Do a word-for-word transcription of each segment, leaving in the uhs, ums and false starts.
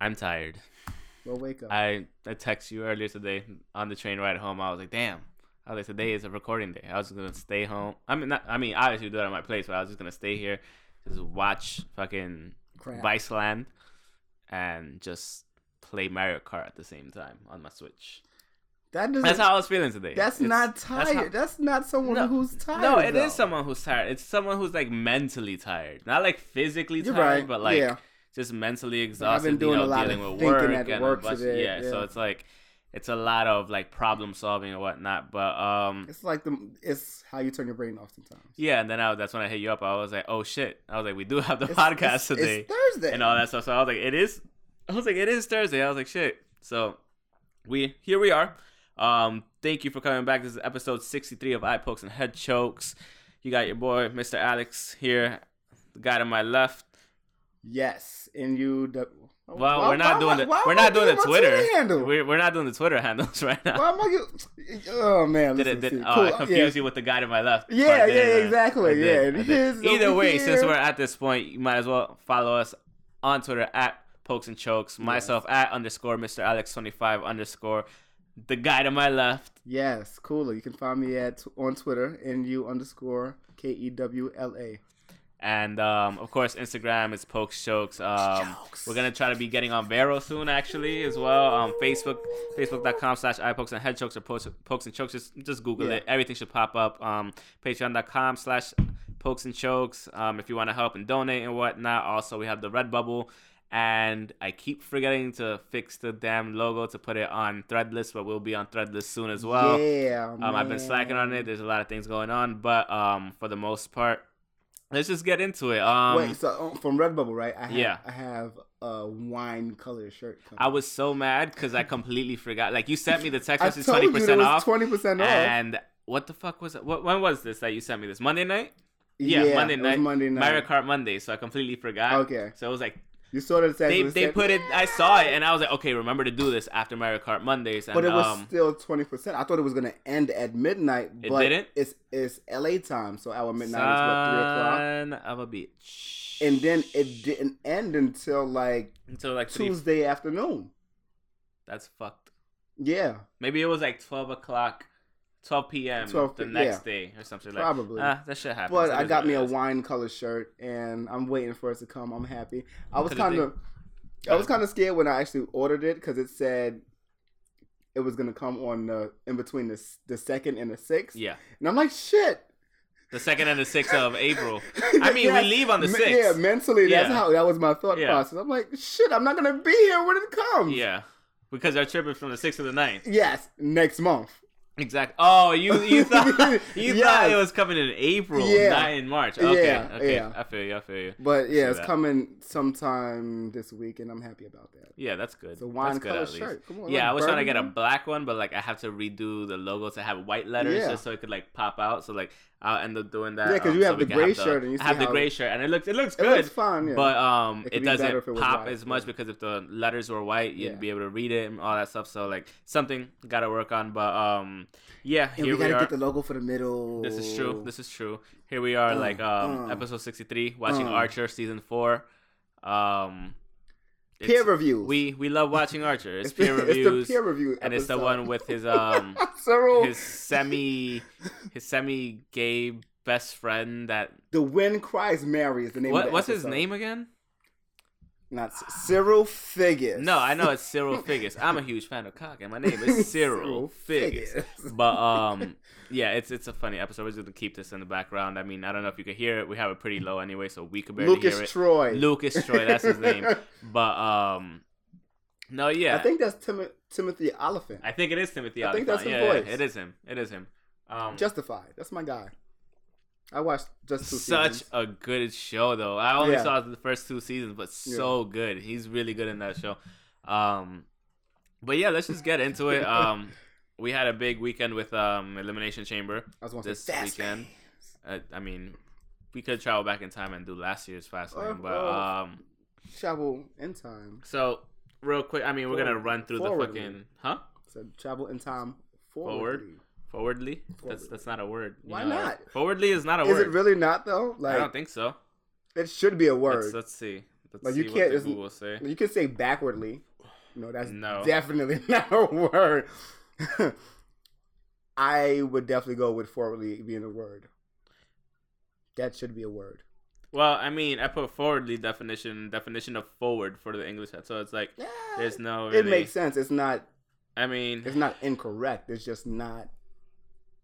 I'm tired. Well, wake up. I, I texted you earlier today on the train ride home. I was like, damn. I was like, today is a recording day. I was just going to stay home. I mean, not, I mean, obviously do it at my place, but I was just going to stay here, just watch fucking Viceland and just play Mario Kart at the same time on my Switch. That that's how I was feeling today. That's it's, not tired. That's, how, that's not someone no, who's tired. No, it though. is someone who's tired. It's someone who's like mentally tired. Not like physically You're tired, right. but like yeah. just mentally exhausted. I've been doing you know, a lot dealing of with work at and work bunch, today. Yeah, yeah, so it's like it's a lot of like problem solving and whatnot. But um, it's like the it's how you turn your brain off sometimes. Yeah, and then I, that's when I hit you up. I was like, oh shit. I was like, we do have the it's, podcast it's, today. It's Thursday and all that stuff. So I was like, it is. I was like, it is Thursday. I was like, shit. So we here we are. Um, thank you for coming back. This is episode sixty-three of Eye Pokes and Head Chokes. You got your boy, Mister Alex, here, the guy to my left. Yes, and you. The, well, why, we're not why, doing the why, we're why not doing the Twitter. Twitter we're, we're not doing the Twitter handles right now. Why am I, oh man, did it? Did, cool. oh, I confused yeah. you with the guy to my left. Yeah, yeah, there, exactly. There, yeah. There, Either way, here. Since we're at this point, you might as well follow us on Twitter at Pokes and Chokes. Myself yes. at underscore Mister Alex twenty five underscore. The guy to my left. Yes, cooler. You can find me at on Twitter, N U underscore K E W L A. And, um, of course, Instagram is Pokes Chokes. Um, we're going to try to be getting on Vero soon, actually, as well. Um, Facebook, facebook.com slash iPokes and Head Chokes or Pokes and Chokes. Just, just Google yeah. it. Everything should pop up. Um, Patreon.com slash Pokes and Chokes. Um, if you want to help and donate and whatnot. Also, we have the Redbubble. And I keep forgetting to fix the damn logo to put it on Threadless, but we'll be on Threadless soon as well. Yeah, um, man. I've been slacking on it. There's a lot of things going on, but um, for the most part, let's just get into it. Um, Wait, so um, from Redbubble, right? I have, yeah. I have a wine-colored shirt coming. I was so mad because I completely forgot. Like, you sent me the text message twenty percent off. twenty percent off. And what the fuck was it? What, when was this that you sent me this? Monday night? Yeah, yeah Monday night. It was Monday night. Mario Kart Monday, so I completely forgot. Okay. So it was like... You saw the They they said, put it. I saw it, and I was like, okay, remember to do this after Mario Kart Mondays. And, but it was um, still twenty percent. I thought it was gonna end at midnight. It but didn't. It's it's L A time, so our midnight Son is what three o'clock. Son of a bitch. And then it didn't end until like until like Tuesday three. afternoon. That's fucked. Yeah. Maybe it was like twelve o'clock. twelve p.m. twelve, the next yeah. day or something like that. Probably. Ah, that shit happens. But I got me a wine colored shirt and I'm waiting for it to come. I'm happy. I was kind of I was kind of scared when I actually ordered it because it said it was going to come on the, in between the, the second and the sixth. Yeah. And I'm like, shit. The second and the sixth of April. I mean, yeah, we leave on the sixth. Yeah, mentally, yeah. that's how that was my thought yeah. process. I'm like, shit, I'm not going to be here when it comes. Yeah. Because our trip is from the sixth to the ninth. Yes, next month. Exactly. Oh, you you thought you yes. thought it was coming in April, yeah. not in March. Okay, yeah. okay. Yeah. I feel you. I feel you. But yeah, it's that. coming sometime this week, and I'm happy about that. Yeah, that's good. It's a wine that's color good, shirt. Come on, yeah, like I was trying to get a black one, but like I have to redo the logo to have white letters yeah. just so it could like pop out. So like I'll end up doing that. Yeah, because um, you have so the gray have shirt, the, and you see I have the gray it, shirt, and it looks it looks good. It looks fine, yeah. But um, it, it doesn't it pop white, as much yeah. because if the letters were white, you'd yeah. be able to read it and all that stuff. So like something gotta work on, but um, yeah, and here we gotta we are. get the logo for the middle. This is true. This is true. Here we are, uh, like um, uh, episode sixty-three, watching uh, Archer season four. Um, peer review. We we love watching Archer. It's, it's peer the, reviews. It's the peer review, episode. And it's the one with his um his semi his semi gay best friend that the wind cries Mary is the name. What, of the what's episode. His name again? Not Cyril Figgis. No, I know it's Cyril Figgis. I'm a huge fan of cock, and my name is Cyril, Cyril Figgis. Figgis. But um, yeah, it's it's a funny episode. We're just gonna keep this in the background. I mean, I don't know if you could hear it. We have it pretty low anyway, so we could barely Lucas hear it. Troy. Lucas Troy, that's his name. But um, no, yeah, I think that's Tim- Timothy Olyphant. I think it is Timothy. I Olyphant. think that's his yeah, voice. Yeah, it is him. It is him. Um, Justified. That's my guy. I watched just two Such seasons. a good show, though. I only yeah. saw the first two seasons, but so yeah. good. He's really good in that show. Um, but yeah, let's just get into it. Um, we had a big weekend with um, Elimination Chamber I was this say, weekend. Uh, I mean, we could travel back in time and do last year's Fastlane, uh, but um, travel in time. So real quick, I mean, forward, we're gonna run through forwardly. the fucking huh? So travel in time forward. forward. Forwardly? Forwardly, that's that's not a word. Why know? not? Forwardly is not a word. Is it really not though? Like I don't think so. It should be a word. Let's, let's see. Let's like, see you can't, what Google will say. You can say backwardly. No, that's no. definitely not a word. I would definitely go with forwardly being a word. That should be a word. Well, I mean, I put forwardly definition, definition of forward for the English. So it's like, yeah, there's no really... It makes sense. It's not... I mean... It's not incorrect. It's just not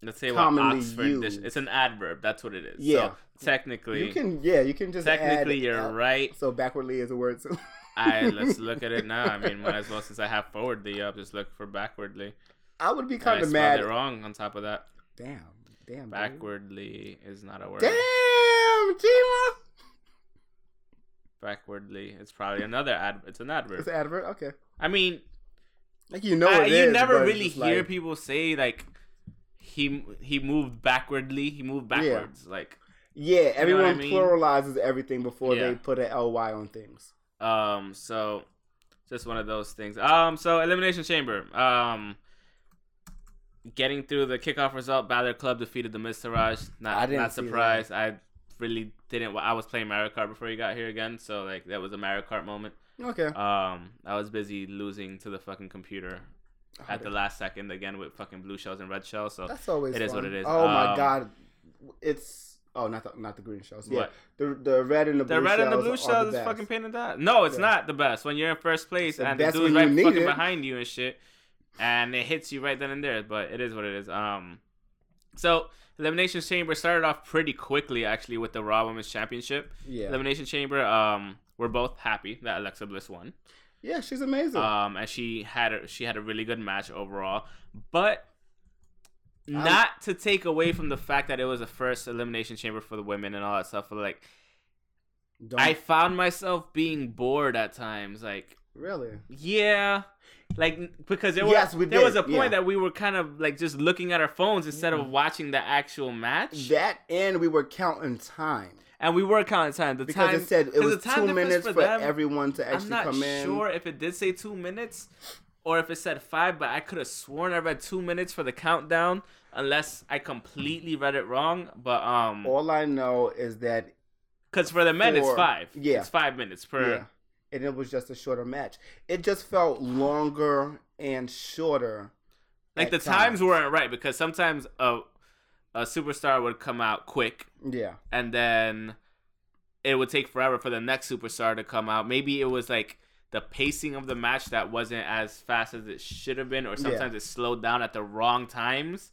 Let's say commonly Oxford used. Dish. It's an adverb. That's what it is. Yeah. So technically... You can, yeah, you can just Technically, add, you're uh, right. So backwardly is a word, too. All right, let's look at it now. I mean, might as well, since I have forwardly up, just look for backwardly. I would be kind of mad. I spelled it wrong on top of that. Damn. Damn, Backwardly dude. Is not a word. Damn, Gima! Backwardly. It's probably another adverb. It's an adverb. It's an adverb? Okay. I mean... Like, you know I, it you is. You never really hear like... people say, like, he he moved backwardly. He moved backwards. Yeah. Like... Yeah, everyone I mean? pluralizes everything before yeah. they put an L Y on things. Um, so... Just one of those things. Um, so, Elimination Chamber. Um... Getting through the kickoff result, Balor Club defeated the Miz Taraj. Not, not surprised. That. I really didn't. I was playing Mario Kart before he got here again, so like that was a Mario Kart moment. Okay. Um, I was busy losing to the fucking computer oh, at the last second again with fucking blue shells and red shells. So that's always it is fun. What it is. Oh um, my god, it's oh not the, not the green shells. Yeah, what? the the red and the, blue the red shells and the blue shells the is fucking pain in the ass. No, it's yeah. not the best when you're in first place and the dude's right fucking it. behind you and shit. And it hits you right then and there, but it is what it is. Um, so Elimination Chamber started off pretty quickly, actually, with the Raw Women's Championship. Yeah. Elimination Chamber. Um, we're both happy that Alexa Bliss won. Yeah, she's amazing. Um, and she had a, she had a really good match overall, but not I'm... to take away from the fact that it was the first Elimination Chamber for the women and all that stuff. But like, Don't... I found myself being bored at times. Like, really? Yeah. Like, because there was, yes, there was a point yeah. that we were kind of, like, just looking at our phones instead yeah. of watching the actual match. That and we were counting time. And we were counting time. The because time, it said it was two minutes for, for them, everyone to actually come in. I'm not sure if it did say two minutes or if it said five, but I could have sworn I read two minutes for the countdown unless I completely read it wrong. But um, all I know is that... Because for the men, for, it's five. Yeah. It's five minutes per... Yeah. And it was just a shorter match. It just felt longer and shorter. Like the times. times weren't right because sometimes a a superstar would come out quick. Yeah. And then it would take forever for the next superstar to come out. Maybe it was like the pacing of the match that wasn't as fast as it should have been. Or sometimes yeah. it slowed down at the wrong times.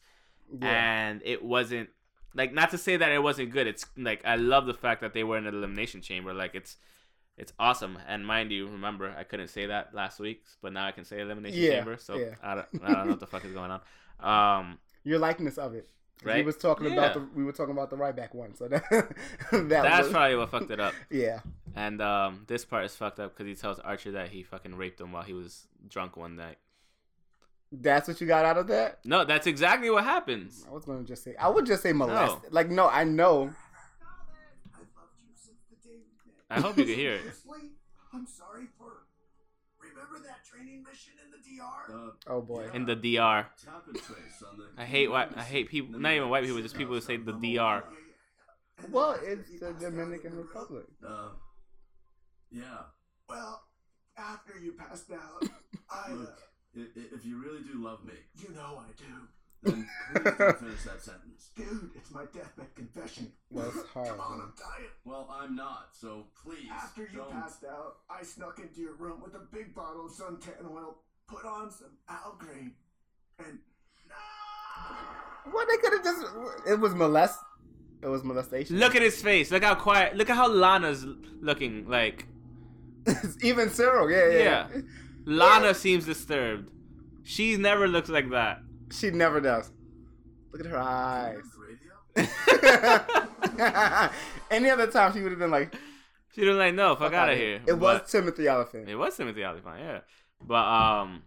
Yeah. And it wasn't like, not to say that it wasn't good. It's like, I love the fact that they were in an elimination chamber. Like it's, It's awesome. And mind you, remember, I couldn't say that last week, but now I can say Elimination yeah, Chamber, so yeah. I, don't, I don't know what the fuck is going on. Um, Your likeness of it. Right? He was talking yeah. about the, we were talking about the right back one, so that, that That's was... probably what fucked it up. Yeah. And um, this part is fucked up because he tells Archer that he fucking raped him while he was drunk one night. That's what you got out of that? No, that's exactly what happens. I was going to just say, I would just say molested. No. Like, no, I know. I hope you can hear it. I'm sorry for. Remember that training mission in the D R? Oh boy, in the D R. I hate white. I hate people. Not even white people. Just people who say the D R. Well, it's the Dominican Republic. Uh, yeah. Well, after you passed out, I. Uh, Look, if you really do love me, you know I do. Then please don't finish that sentence. Dude, it's my deathbed confession. That's hard. Come on, I'm dying. Well, I'm not, so please. After you don't. passed out, I snuck into your room with a big bottle of suntan oil, put on some Al Green, and... No! Well, they could have just... It was molest... It was molestation. Look at his face. Look how quiet... Look at how Lana's looking, like... Even Cyril, yeah, yeah. yeah. Lana yeah. seems disturbed. She never looks like that. She never does. Look at her eyes. Any other time, she would have been like... She would have been like, no, fuck, fuck out of here. It but was Timothy Olyphant. It was Timothy Olyphant, yeah. But um,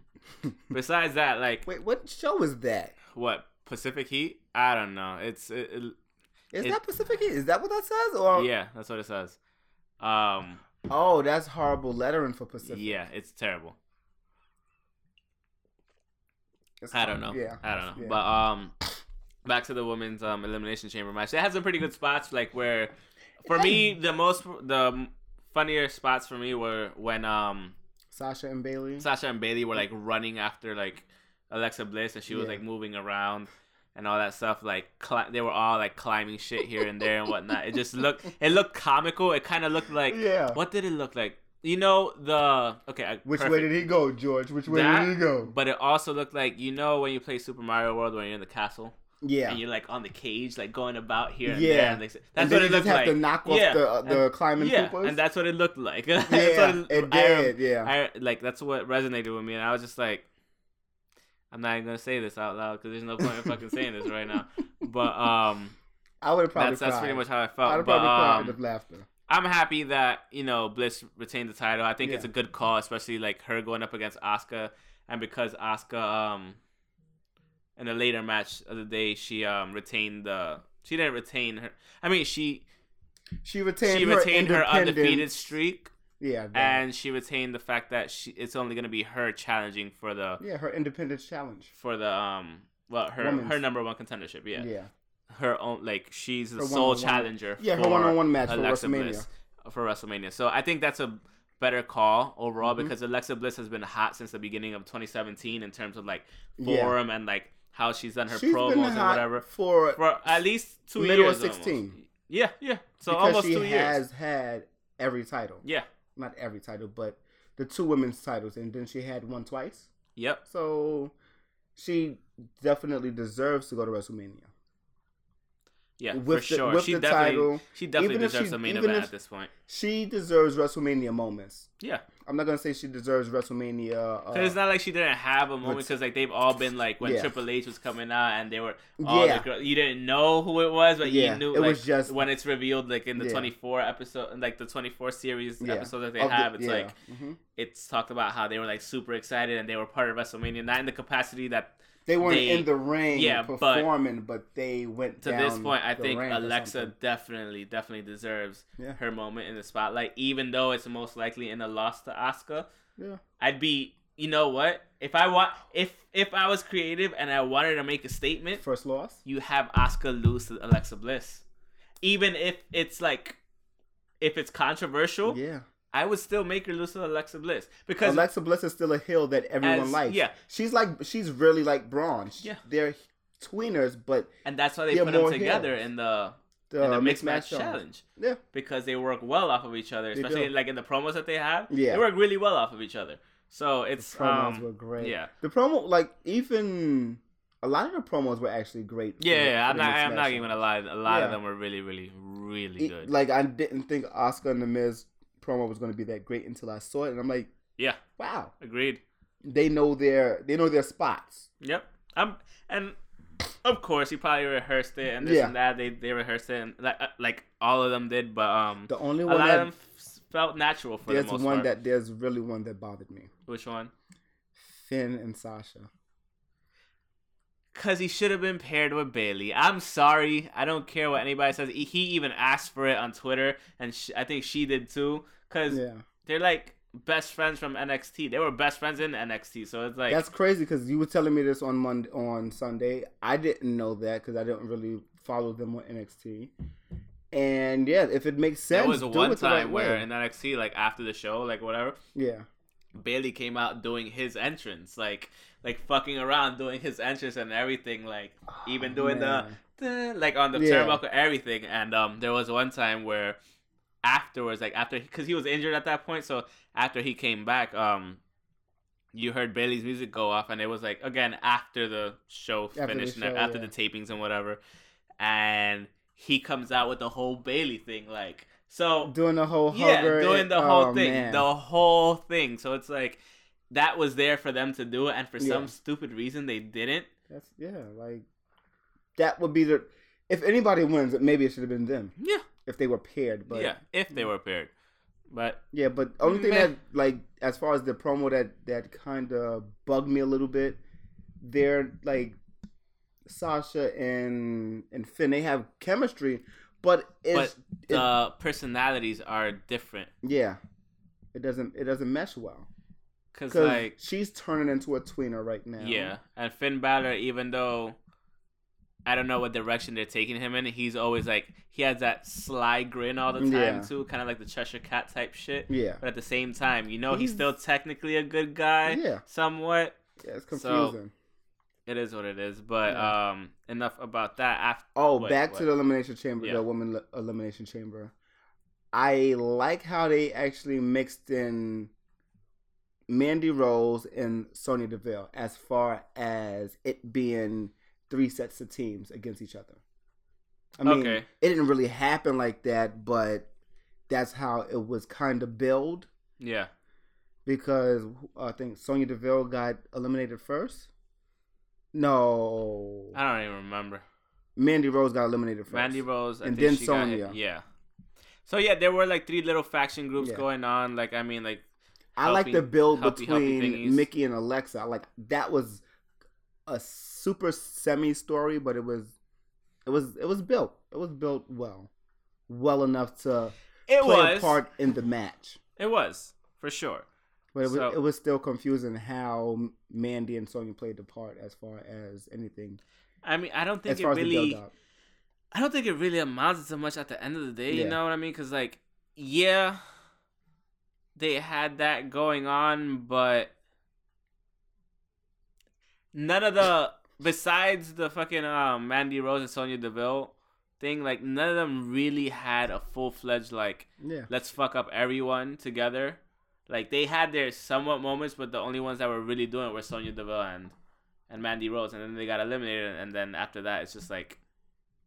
besides that, like... Wait, what show is that? What, Pacific Heat? I don't know. It's it, it, Is it, that Pacific Heat? Is that what that says? Or Yeah, that's what it says. Um. Oh, that's horrible lettering for Pacific. Yeah, it's terrible. It's I don't know. Yeah. I don't know. Yeah. But um, back to the women's um elimination chamber match. It had some pretty good spots, like where, for me, the most the funnier spots for me were when um Sasha and Bayley. Sasha and Bayley were like running after like Alexa Bliss, and she was yeah. like moving around and all that stuff. Like cli- they were all like climbing shit here and there and whatnot. It just looked it looked comical. It kind of looked like yeah. What did it look like? You know the okay. I, Which perfect. way did he go, George? Which way that, did he go? But it also looked like, you know, when you play Super Mario World, when you're in the castle. Yeah, and you're like on the cage, like going about here and yeah. there. And like, that's and what it looked like. You just have to knock off yeah. the uh, the and, climbing yeah. Koopas. And that's what it looked like. Yeah, it, it did. I, yeah, I, like that's what resonated with me, and I was just like, I'm not even gonna say this out loud because there's no point in fucking saying this right now. But um, I would probably that's, that's pretty much how I felt. I would probably um, cried with laughter. I'm happy that, you know, Bliss retained the title. I think yeah. it's a good call, especially like her going up against Asuka, and because Asuka um. in a later match of the day, she um retained the... She didn't retain her... I mean, she... She retained, she retained her, her undefeated streak. Yeah. And she retained the fact that she, it's only going to be her challenging for the... Yeah, her independence challenge. For the... um, Well, her Women's. her number one contendership, yeah. Yeah. Her own... Like, she's the her sole one-on-one. challenger yeah, for... her one-on-one match Alexa for WrestleMania. Bliss, for WrestleMania. So, I think that's a better call overall mm-hmm. because Alexa Bliss has been hot since the beginning of twenty seventeen in terms of, like, forum yeah. and, like... how she's done her she's promos and whatever for, for at least two middle years. Middle of sixteen. Almost. Yeah, yeah. So because almost two years. She has had every title. Yeah. Not every title, but the two women's titles, and then she had one twice. Yep. So she definitely deserves to go to WrestleMania. Yeah, with for the, sure. With she, the definitely, title. she definitely even deserves she, a main event at this point. She deserves WrestleMania moments. Yeah. I'm not going to say she deserves WrestleMania. Because uh, it's not like she didn't have a moment, because like, they've all been like, when yeah. Triple H was coming out and they were all yeah. the girls, you didn't know who it was, but yeah. you knew it like, was just when it's revealed like in the yeah. twenty-four episode, like the twenty-four series yeah. episode that they of have, the, it's yeah. like, mm-hmm. it's talked about how they were like super excited and they were part of WrestleMania, not in the capacity that They weren't they, in the ring yeah, performing, but, but they went to down this point. I think Alexa definitely, definitely deserves yeah. her moment in the spotlight, even though it's most likely in a loss to Asuka. Yeah, I'd be, you know what? If I want, if if I was creative and I wanted to make a statement, first loss, you have Asuka lose to Alexa Bliss, even if it's like, if it's controversial. Yeah. I would still make her lose to Alexa Bliss because Alexa Bliss is still a heel that everyone as, likes. Yeah, she's like she's really like Braun. She, yeah, they're tweeners, but and that's why they put them together heels. in the, the in the mixed match, match challenge. Yeah, because they work well off of each other, especially like in the promos that they have. Yeah, they work really well off of each other. So it's the promos um, were great. Yeah, the promo like even a lot of the promos were actually great. Yeah, the, yeah I'm not I'm not even gonna lie. A lot yeah. of them were really, really, really good. Like I didn't think Asuka and the Miz promo was going to be that great until I saw it, and I'm like, yeah, wow, agreed. They know their they know their spots. Yep. I'm and of course he probably rehearsed it and this yeah. and that. They they rehearsed it and like like all of them did, but um, the only one a lot that, of them felt natural for the most part. There's one that there's really one that bothered me. Which one? Finn and Sasha. Because he should have been paired with Bayley. I'm sorry. I don't care what anybody says. He even asked for it on Twitter, and she, I think she did too. Because yeah. they're like best friends from N X T. They were best friends in N X T, so it's like... That's crazy, because you were telling me this on Monday, on Sunday. I didn't know that, because I didn't really follow them on N X T. And yeah, if it makes sense, There was do one it time right where way. in N X T, like after the show, like whatever. Yeah. Bayley came out doing his entrance, like... Like fucking around, doing his entrance and everything, like oh, even doing man. the like on the yeah. turnbuckle, everything. And um, there was one time where afterwards, like after, because he was injured at that point, so after he came back, um, you heard Bayley's music go off, and it was like again after the show after finished, the show, and after yeah. the tapings and whatever, and he comes out with the whole Bayley thing, like so doing the whole yeah, hugger, doing the it, whole oh, thing, man. the whole thing. So it's like. That was there for them to do it, and for yeah. some stupid reason they didn't. That's yeah, like that would be the if anybody wins, maybe it should have been them. Yeah, if they were paired, but yeah, if they were paired, but yeah, but only thing man. that like as far as the promo that that kind of bugged me a little bit, they're like Sasha and and Finn, they have chemistry, but it's, but the it, personalities are different. Yeah, it doesn't it doesn't mesh well. Because like, she's turning into a tweener right now. Yeah. And Finn Balor, even though I don't know what direction they're taking him in. He's always like, he has that sly grin all the time, yeah. too, kind of like the Cheshire Cat type shit. Yeah. But at the same time, you know, he's, he's still technically a good guy. Yeah. Somewhat. Yeah, it's confusing. So, it is what it is, but yeah. um, enough about that. After, oh, what, back what? to the Elimination Chamber, yeah. the Women le- Elimination Chamber. I like how they actually mixed in Mandy Rose and Sonya Deville as far as it being three sets of teams against each other. I mean, okay. It didn't really happen like that, but that's how it was kind of billed. Yeah. Because I think Sonya Deville got eliminated first. No. I don't even remember. Mandy Rose got eliminated first. Mandy Rose. I and think then she Sonya. Got yeah. So, yeah, there were like three little faction groups yeah. going on. Like, I mean, like. Helping, I like the build helpy, between helpy Mickey and Alexa. I like that was a super semi story, but it was, it was, it was built. It was built well, well enough to it play was. a part in the match. It was for sure, but it, so, was, it was still confusing how Mandy and Sonya played the part as far as anything. I mean, I don't think it really. I don't think it really amounted to much at the end of the day. Yeah. You know what I mean? Because like, yeah. they had that going on, but none of the besides the fucking uh, Mandy Rose and Sonya Deville thing, like none of them really had a full fledged like yeah. let's fuck up everyone together. Like they had their somewhat moments, but the only ones that were really doing it were Sonya Deville and and Mandy Rose, and then they got eliminated, and then after that, it's just like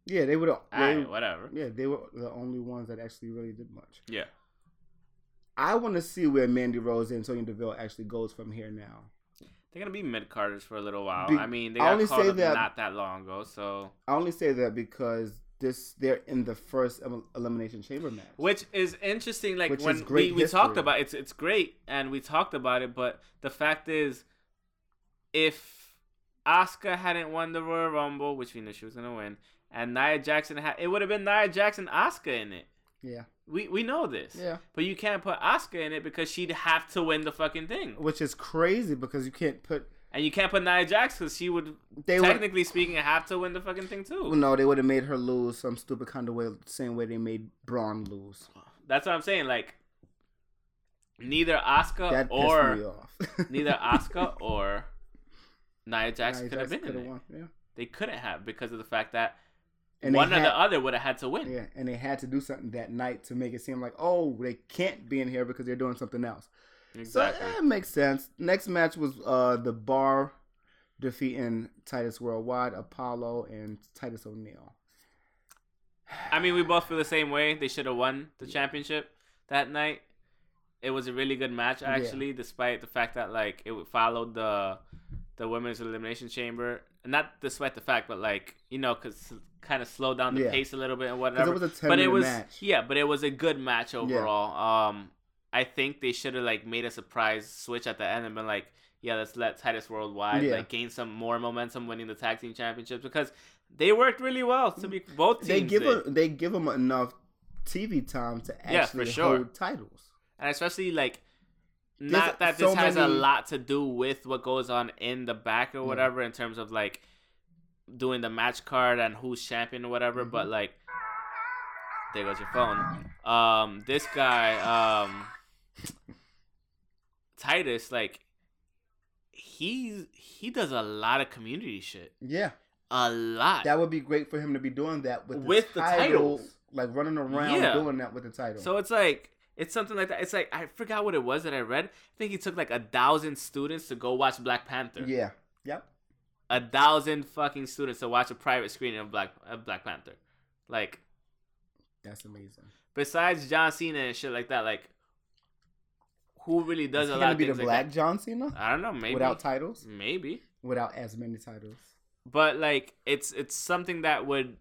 yeah, they were the, whatever. Yeah, they were the only ones that actually really did much. Yeah. I want to see where Mandy Rose and Sonya Deville actually goes from here now. They're going to be mid-carders for a little while. Be- I mean, they got only called say up that, not that long ago, so... I only say that because this they're in the first Elimination Chamber match. Which is interesting. Like Which when we, we talked about it, it's, it's great, and we talked about it, but the fact is, if Asuka hadn't won the Royal Rumble, which we knew she was going to win, and Nia Jackson had... It would have been Nia Jackson Asuka in it. Yeah. We we know this. Yeah. But you can't put Asuka in it because she'd have to win the fucking thing. Which is crazy because you can't put... And you can't put Nia Jax because she would, they technically would, speaking, have to win the fucking thing too. Well, no, they would have made her lose some stupid kind of way, same way they made Braun lose. That's what I'm saying. Like, neither Asuka that or... me off. neither Asuka or Nia Jax could have been in it. Won, yeah. They couldn't have because of the fact that And One or had, the other would have had to win. Yeah, and they had to do something that night to make it seem like, oh, they can't be in here because they're doing something else. Exactly. So that makes sense. Next match was uh, the Bar defeating Titus Worldwide, Apollo, and Titus O'Neil. I mean, we both feel the same way. They should have won the yeah. championship that night. It was a really good match, actually, yeah. despite the fact that like it followed the the Women's Elimination Chamber. Not despite the fact, but like, you know, because... kind of slowed down the yeah. pace a little bit and whatever. It was a ten but it was match. yeah, but it was a good match overall. Yeah. Um, I think they should have like made a surprise switch at the end and been like, yeah, let's let Titus Worldwide yeah. like gain some more momentum winning the tag team championships because they worked really well to be both teams. They give a, they give them enough T V time to actually yeah, for sure. hold titles, and especially like. Not There's that this so has many... a lot to do with what goes on in the back or whatever yeah. in terms of like. Doing the match card and who's champion or whatever, but like, there goes your phone. Um, this guy, um, Titus, like, he he does a lot of community shit. Yeah, a lot. That would be great for him to be doing that with the, with title, the titles, like running around yeah. doing that with the title. So it's like. It's something like that. It's like I forgot what it was that I read. I think he took like a thousand students to go watch Black Panther. Yeah. Yep. A thousand fucking students to watch a private screening of Black of Black Panther. Like, that's amazing. Besides John Cena and shit like that, like, who really does Is a lot of things like that? Gonna be the Black like John Cena? I don't know, maybe. Without titles? Maybe. Without as many titles. But, like, it's it's something that would...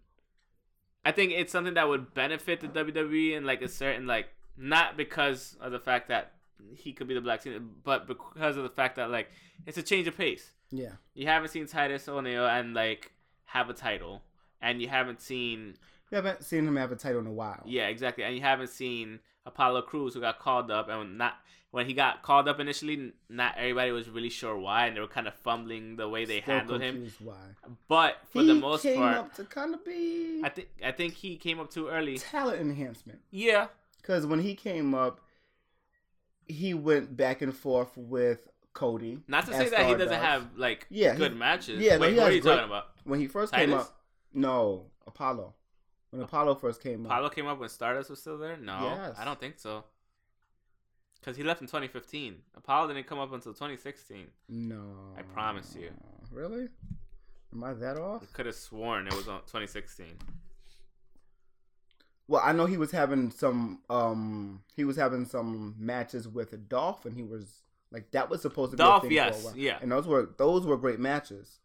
I think it's something that would benefit the W W E in, like, a certain, like... Not because of the fact that he could be the Black Cena, but because of the fact that, like, it's a change of pace. Yeah, you haven't seen Titus O'Neil and like have a title, and you haven't seen you haven't seen him have a title in a while. Yeah, exactly, and you haven't seen Apollo Crews, who got called up, and not when he got called up initially, not everybody was really sure why, and they were kind of fumbling the way they Still handled him. Why. But for he the most came part, up to kind of be. I think I think he came up too early. Talent enhancement. Yeah, because when he came up, he went back and forth with Cody. Not to say that Stardust. He doesn't have like yeah, good he, matches. Yeah, Wait, no, what are you great, talking about? When he first Titus? came up, no Apollo. When Apollo first came Apollo up. Apollo came up when Stardust was still there? No. Yes. I don't think so. Because he left in twenty fifteen. Apollo didn't come up until twenty sixteen. No. I promise you. Really? Am I that off? I could have sworn it was on twenty sixteen. Well, I know he was having some um he was having some matches with Dolph, and he was like that was supposed to Dolph, be a thing yes, for a while. Yeah. And those were those were great matches.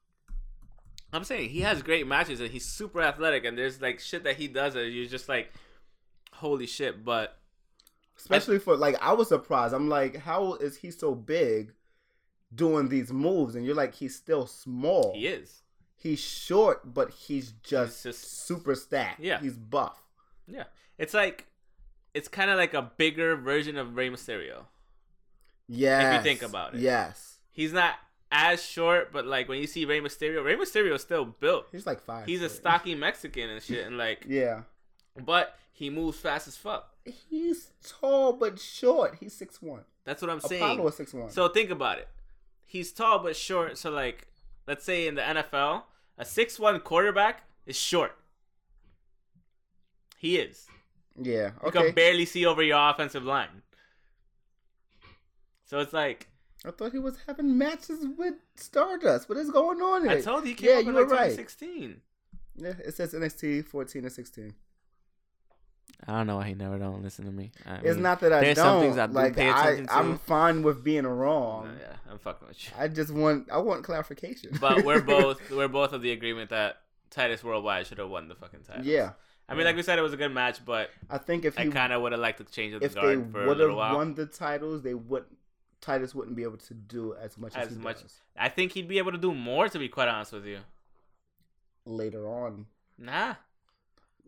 I'm saying he has great matches and he's super athletic, and there's like shit that he does that you're just like, holy shit. But especially I, for like, I was surprised. I'm like, how is he so big doing these moves? And you're like, he's still small. He is. He's short, but he's just, he's just super stacked. Yeah. He's buff. Yeah. It's like, it's kind of like a bigger version of Rey Mysterio. Yes. If you think about it. Yes. He's not as short, but like when you see Rey Mysterio, Rey Mysterio is still built. He's like five. He's three. A stocky Mexican and shit, and like yeah, but he moves fast as fuck. He's tall but short. He's six one. That's what I'm saying. Apollo is six one. So think about it. He's tall but short. So like, let's say in the N F L, a six one quarterback is short. He is. Yeah. Okay. You can barely see over your offensive line. So it's like, I thought he was having matches with Stardust. What is going on here? I told you he came yeah, up in like twenty sixteen. Right. Yeah, it says N X T fourteen and sixteen. I don't know why he never don't listen to me. I it's mean, not that I there's don't. Some things I do like, pay attention I, to. I'm fine with being wrong. No, yeah, I'm fucking with you. I just want I want clarification. But we're both we're both of the agreement that Titus Worldwide should have won the fucking title. Yeah. I mean, yeah. like we said, it was a good match, but I think if he, I kind of would have liked to change the guard for a little while. If they would have won the titles, they wouldn't. Titus wouldn't be able to do as much as, as he much. Does. I think he'd be able to do more, to be quite honest with you. Later on. Nah.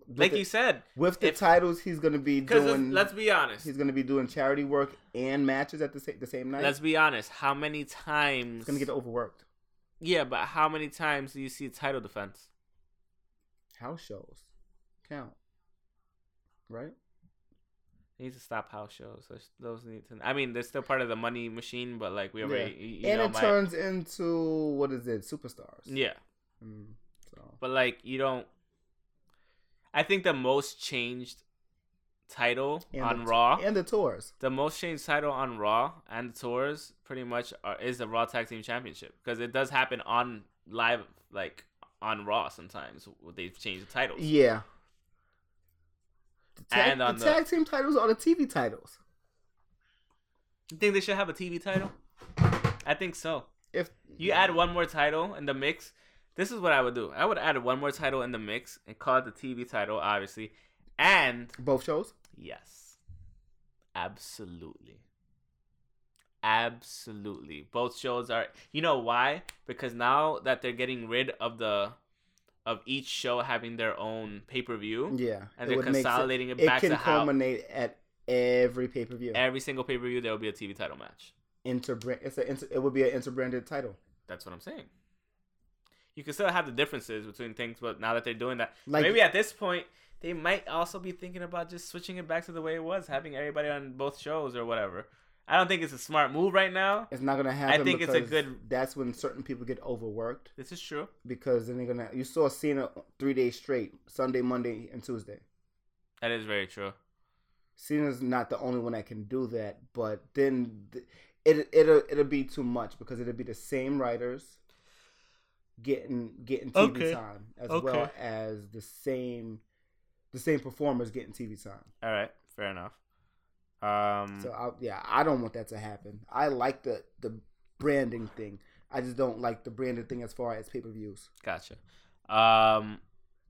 With like the, you said. With the if, titles, he's going to be doing... Let's be honest. He's going to be doing charity work and matches at the, sa- the same night. Let's be honest. How many times... He's going to get overworked. Yeah, but how many times do you see title defense? House shows. Count. Right? They need to stop house shows. Those need to. I mean, they're still part of the money machine, but like we already. Yeah. You, you and know, it my, turns into what is it? Superstars. Yeah. Mm, so. But like you don't. I think the most changed title and on the, Raw and the tours. The most changed title on Raw and the tours pretty much are, is the Raw Tag Team Championship, because it does happen on live, like on Raw sometimes they've changed the titles. Yeah. The tag, and on the tag the, team titles are the T V titles. You think they should have a T V title? I think so. If you yeah. add one more title in the mix, this is what I would do. I would add one more title in the mix and call it the T V title, obviously. And both shows? Yes. Absolutely. Absolutely. Both shows are, you know why? Because now that they're getting rid of the of each show having their own pay-per-view. Yeah. And they're consolidating it, it back to how... It can culminate how, at every pay-per-view. Every single pay-per-view, there will be a T V title match. Interbrand, it's a, inter, it would be an interbranded title. That's what I'm saying. You can still have the differences between things, but now that they're doing that... Like, maybe at this point, they might also be thinking about just switching it back to the way it was, having everybody on both shows or whatever. I don't think it's a smart move right now. It's not going to happen. I think it's a good. That's when certain people get overworked. This is true. Because then they're going to. You saw Cena three days straight, Sunday, Monday, and Tuesday. That is very true. Cena's not the only one that can do that, but then th- it it'll it'll be too much, because it'll be the same writers getting getting T V okay. time as okay. well as the same the same performers getting T V time. All right, fair enough. Um, so I, yeah, I don't want that to happen. I like the, the branding thing. I just don't like the branded thing as far as pay-per-views. Gotcha. Um,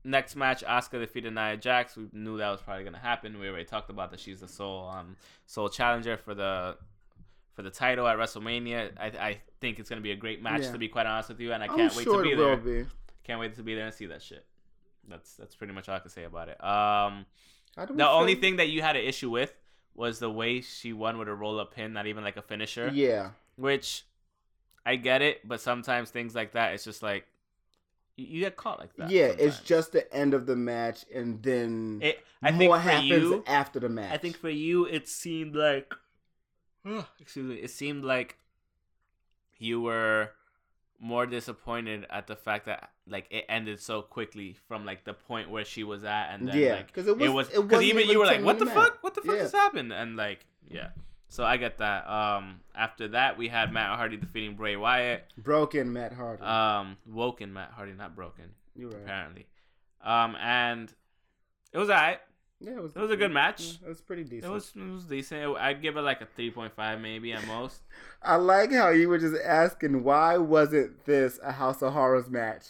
next match, Asuka defeated Nia Jax. We knew that was probably gonna happen. We already talked about that. She's the sole um sole challenger for the for the title at WrestleMania. I I think it's gonna be a great match, yeah. to be quite honest with you, and I can't I'm wait sure to be it there. Will be. Can't wait to be there and see that shit. That's that's pretty much all I can say about it. Um, the only thing that you had an issue with was the way she won with a roll-up pin, not even like a finisher. Yeah. Which, I get it, but sometimes things like that, it's just like, you get caught like that. Yeah, sometimes. It's just the end of the match, and then it, I more think happens you, after the match. I think for you, it seemed like, excuse me, it seemed like you were more disappointed at the fact that like it ended so quickly from like the point where she was at, and then yeah, like because it was because even you were like, what the minutes. fuck, what the fuck yeah. just happened, and like yeah. So I get that. Um, after that, we had Matt Hardy defeating Bray Wyatt. Broken Matt Hardy. Um, woken Matt Hardy, not broken. You're right. Apparently. Um, and it was alright. Yeah, it was. It was a good match. It was pretty decent. It was, it was decent. I'd give it like a three point five maybe at most. I like how you were just asking, why wasn't this a House of Horrors match?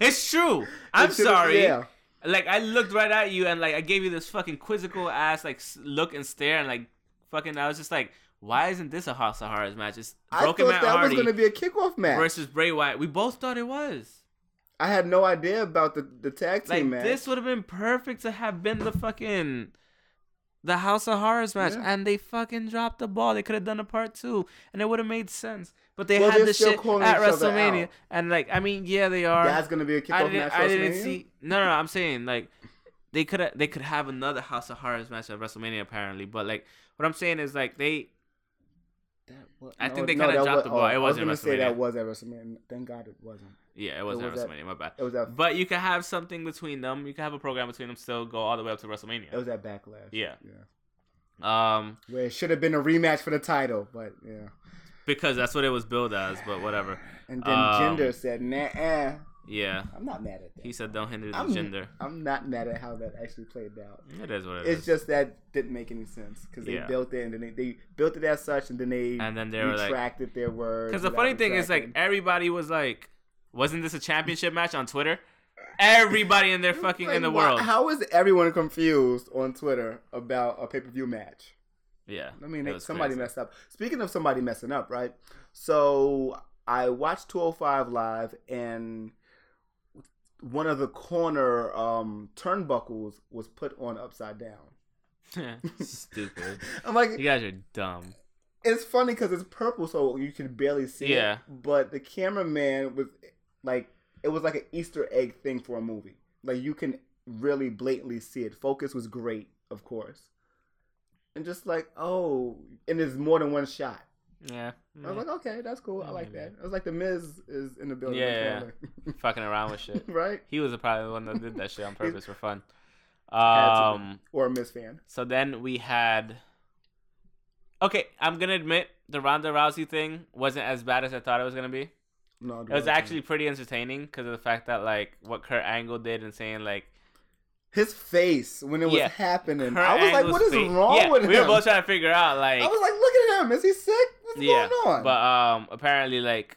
It's true. I'm it sorry. Yeah. Like I looked right at you and like I gave you this fucking quizzical ass like look and stare and like. Fucking, I was just like, why isn't this a House of Horrors match? It's Broken Matt Hardy. I thought that was going to be a kickoff match versus Bray Wyatt. We both thought it was. I had no idea about the, the tag team like, match. This would have been perfect to have been the fucking the House of Horrors match, yeah. And they fucking dropped the ball. They could have done a part two, and it would have made sense. But they well, had this shit at WrestleMania, and like, I mean, yeah, they are. That's going to be a kickoff match. I didn't see. No, no, no I'm saying like. They could they could have another House of Horrors match at WrestleMania apparently, but like what I'm saying is like they. That was, I think no, they kind of no, dropped was, the ball. Oh, it wasn't I was gonna WrestleMania. Say that was at WrestleMania. Thank God it wasn't. Yeah, it wasn't it was at WrestleMania. At, my bad. It was at, but you could have something between them. You could have a program between them. Still go all the way up to WrestleMania. It was at Backlash. Yeah. Yeah. Um, Where it should have been a rematch for the title, but yeah. Because that's what it was billed as, but whatever. And then um, Jinder said, "Nah." Yeah. I'm not mad at that. He said don't hinder the I'm, gender. I'm not mad at how that actually played out. It is what it it's is. It's just that didn't make any sense because they yeah. built it and then they, they built it as such and then they, and then they retracted like, their words. Because the funny thing is like everybody was like, wasn't this a championship match on Twitter? Everybody in their fucking like, in the why, world. How is everyone confused on Twitter about a pay-per-view match? Yeah. I mean, they, somebody crazy. messed up. Speaking of somebody messing up, right? So I watched two oh five Live and one of the corner um, turnbuckles was put on upside down. Stupid. I'm like, you guys are dumb. It's funny because it's purple, so you can barely see yeah. it. But the cameraman was like, it was like an Easter egg thing for a movie. Like you can really blatantly see it. Focus was great, of course. And just like, oh, and there's more than one shot. Yeah. I was like, okay, that's cool. I like that. It was like The Miz is in the building. Yeah. yeah. Fucking around with shit. Right? He was probably the one that did that shit on purpose for fun. Um, or a Miz fan. So then we had... Okay, I'm going to admit the Ronda Rousey thing wasn't as bad as I thought it was going to be. No, it was actually pretty entertaining because of the fact that like what Kurt Angle did and saying like, his face when it was yeah. happening. Kurt I was Angle's like, what is face. wrong yeah, with we him? We were both trying to figure out, like... I was like, look at him. Is he sick? What's yeah, going on? But um, apparently, like,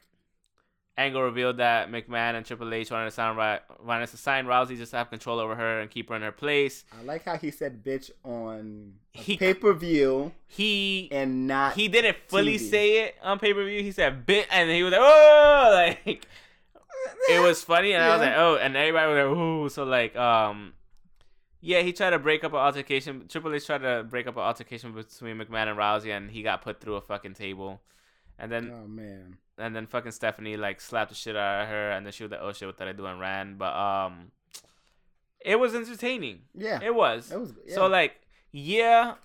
Angle revealed that McMahon and Triple H wanted to, sign, wanted to sign Rousey just to have control over her and keep her in her place. I like how he said bitch on he, pay-per-view he, and not He didn't fully T V. Say it on pay-per-view. He said bitch, and he was like, oh! Like, it was funny, and yeah. I was like, oh. And everybody was like, oh. So, like, um... yeah, he tried to break up an altercation. Triple H tried to break up an altercation between McMahon and Rousey, and he got put through a fucking table. And then, oh man, and then fucking Stephanie like slapped the shit out of her, and then she was like, "Oh shit, what did I do?" and ran. But um, it was entertaining. Yeah, it was. It was yeah. So like, yeah,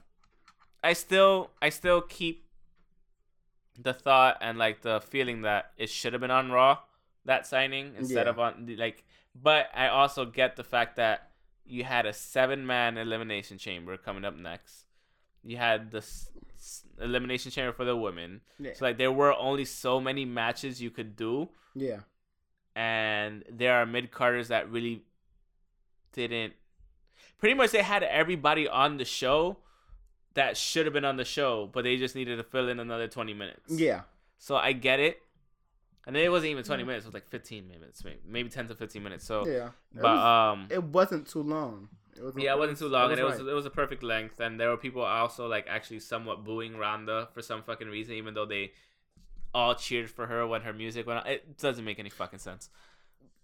I still, I still keep the thought and like the feeling that it should have been on Raw that signing instead yeah. of on like. But I also get the fact that. You had a seven-man elimination chamber coming up next. You had the s- s- elimination chamber for the women. Yeah. So, like, there were only so many matches you could do. Yeah. And there are mid-carders that really didn't... Pretty much they had everybody on the show that should have been on the show, but they just needed to fill in another twenty minutes. Yeah. So, I get it. And it wasn't even twenty minutes. It was like fifteen minutes, maybe, maybe ten to fifteen minutes. So yeah, but was, um, it wasn't too long. It was yeah, it wasn't too long, was and right. it was it was a perfect length. And there were people also like actually somewhat booing Ronda for some fucking reason, even though they all cheered for her when her music went on. It doesn't make any fucking sense.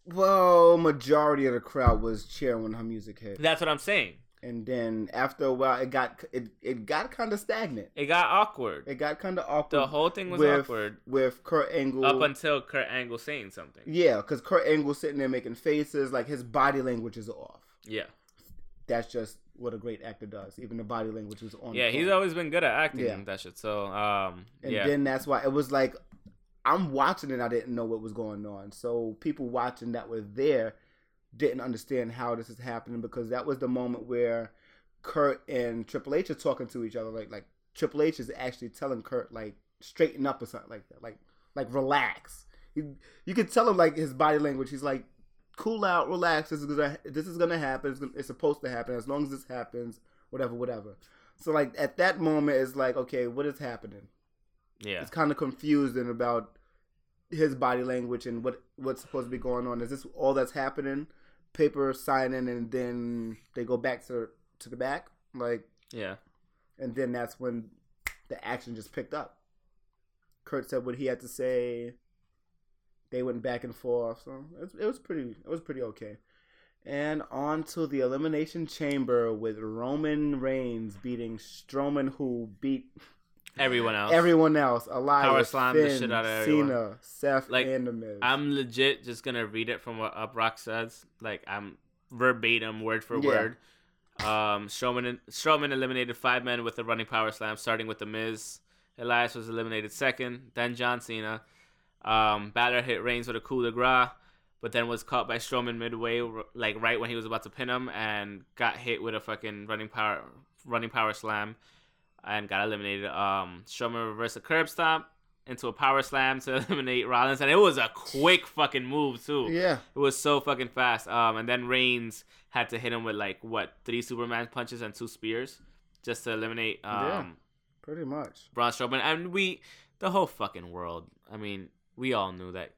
Well, majority of the crowd was cheering when her music hit. That's what I'm saying. And then after a while, it got it, it got kind of stagnant. It got awkward. It got kind of awkward. The whole thing was with, awkward. With Kurt Angle. Up until Kurt Angle saying something. Yeah, because Kurt Angle's sitting there making faces. Like, his body language is off. Yeah. That's just what a great actor does. Even the body language was on. Yeah, he's always been good at acting yeah. and that shit. So, um, And yeah. then that's why it was like, I'm watching it. I didn't know what was going on. So people watching that were there didn't understand how this is happening, because that was the moment where Kurt and Triple H are talking to each other. Like, like Triple H is actually telling Kurt, like, straighten up or something like that. Like, like relax. You, you could tell him, like, his body language. He's like, cool out, relax. This is gonna, this is gonna happen. It's, gonna, it's supposed to happen. As long as this happens, whatever, whatever. So, like, at that moment, it's like, okay, what is happening? Yeah, it's kind of confusing about his body language and what what's supposed to be going on. Is this all that's happening? Paper signing, and then they go back to to the back, like, yeah, and then that's when the action just picked up. Kurt said what he had to say. They went back and forth, so it, it was pretty. It was pretty okay. And on to the Elimination Chamber with Roman Reigns beating Strowman, who beat everyone else. Everyone else. Elias, Finn, the shit out of Cena, Seth, like, and The Miz. I'm legit just going to read it from what Uprock says. Like, I'm verbatim, word for yeah. word. Um, Strowman, Strowman eliminated five men with a running power slam, starting with The Miz. Elias was eliminated second, then John Cena. Um, Balor hit Reigns with a coup de grace, but then was caught by Strowman midway, like right when he was about to pin him, and got hit with a fucking running power running power slam. And got eliminated. Um, Strowman reversed a curb stomp into a power slam to eliminate Rollins. And it was a quick fucking move, too. Yeah. It was so fucking fast. Um, and then Reigns had to hit him with, like, what, three Superman punches and two spears just to eliminate um, yeah, pretty much Braun Strowman. And we, the whole fucking world, I mean, we all knew that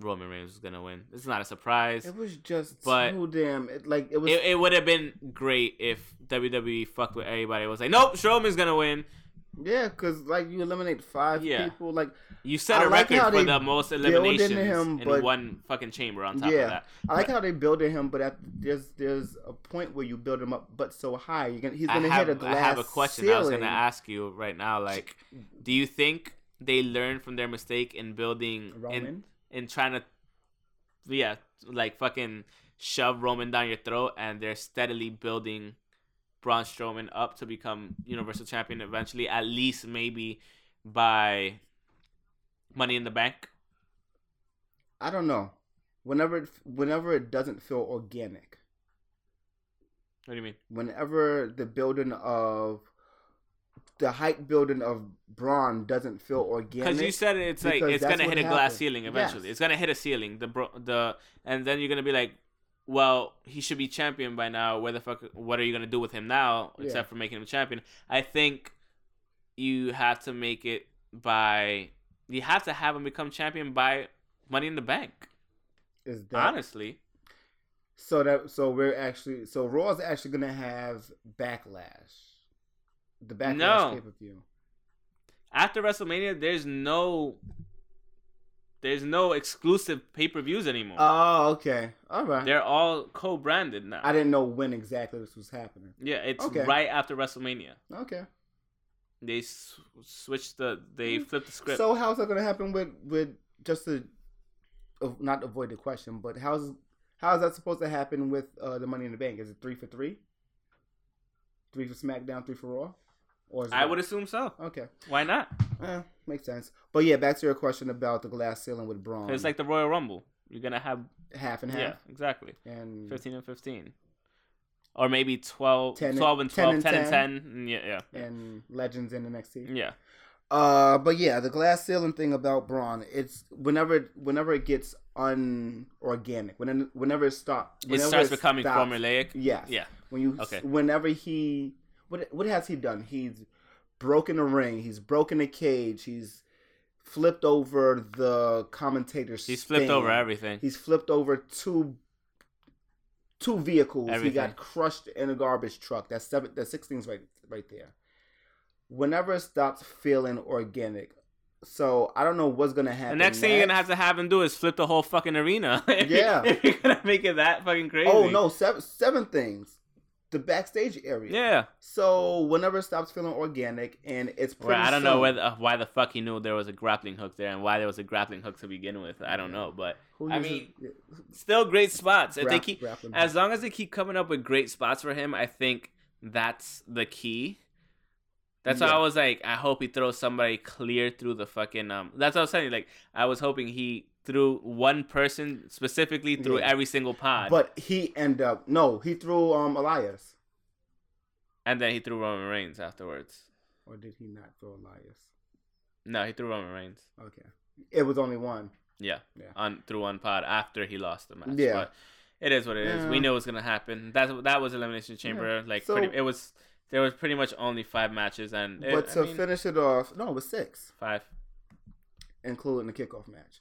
Roman Reigns was going to win. It's not a surprise. It was just but too damn... It, like, it was... It, it would have been great if W W E fucked with everybody. It was like, nope, Strowman's going to win. Yeah, because, like, you eliminate five yeah. people. Like, you set a I record like for the most eliminations him, in but, one fucking chamber on top yeah, of that. I like but, how they builded him, but at, there's there's a point where you build him up but so high. You're gonna, he's going to hit a glass I have a question ceiling. I was going to ask you right now. Like, do you think they learned from their mistake in building... Roman? In, And trying to, yeah, like fucking shove Roman down your throat, and they're steadily building Braun Strowman up to become Universal Champion eventually, at least maybe by Money in the Bank. I don't know. Whenever, it, whenever it doesn't feel organic. What do you mean? Whenever the building of. The hype building of Braun doesn't feel organic. Because you said it, it's like it's gonna hit a happened. glass ceiling eventually. Yes. It's gonna hit a ceiling. The the and then you're gonna be like, well, he should be champion by now. Where the fuck? What are you gonna do with him now? Except yeah. for making him champion. I think you have to make it by. You have to have him become champion by Money in the Bank. Is that honestly? So that so we're actually so Raw's actually gonna have Backlash. The Backlash no. pay-per-view. After WrestleMania, there's no, there's no exclusive pay-per-views anymore. Oh, okay, all right. They're all co-branded now. I didn't know when exactly this was happening. Yeah, it's okay. right after WrestleMania. Okay. They s- switched the, they flipped the script. So how's that gonna happen with with just to, not avoid the question, but how's how's that supposed to happen with uh, the Money in the Bank? Is it three for three? Three for SmackDown, three for Raw. I would assume so. Okay. Why not? Eh, makes sense. But yeah, back to your question about the glass ceiling with Braun. It's like the Royal Rumble. You're going to have... Half and half. Yeah, exactly. And fifteen and fifteen. Or maybe twelve, ten, twelve and twelve, ten and ten. Yeah, yeah, yeah. And Legends in N X T. Yeah. Uh, but yeah, the glass ceiling thing about Braun, it's whenever whenever it gets unorganic, whenever, whenever it stops. Whenever it starts it becoming stops, formulaic? Yes. Yeah. When you, okay. Whenever he... What what has he done? He's broken a ring. He's broken a cage. He's flipped over the commentator's He's flipped stand. over everything. He's flipped over two two vehicles. Everything. He got crushed in a garbage truck. That's seven. That's six things right, right there. Whenever it stops feeling organic. So, I don't know what's going to happen. The next, next thing you're going to have to have him do is flip the whole fucking arena. if yeah. You, if you're going to make it that fucking crazy. Oh, no. Seven, seven things. the backstage area. Yeah. So whenever it stops feeling organic, and it's pretty. Well, I don't soon. know whether, uh, why the fuck he knew there was a grappling hook there, and why there was a grappling hook to begin with. I don't know, but Who I mean, it? still great spots. If Rap, they keep, as long as they keep coming up with great spots for him, I think that's the key. That's yeah. why I was like, I hope he throws somebody clear through the fucking. Um, that's what I was saying. Like, I was hoping he. Through one person specifically through yeah. every single pod, but he ended up no, he threw um Elias, and then he threw Roman Reigns afterwards. Or did he not throw Elias? No, he threw Roman Reigns. Okay, it was only one. Yeah, yeah. On through one pod after he lost the match. Yeah, but it is what it is. Yeah. We knew it was gonna happen. That that was Elimination Chamber. Yeah. Like so, pretty, it was. There was pretty much only five matches, and it, but to I mean, finish it off, no, it was six, five, including the kickoff match.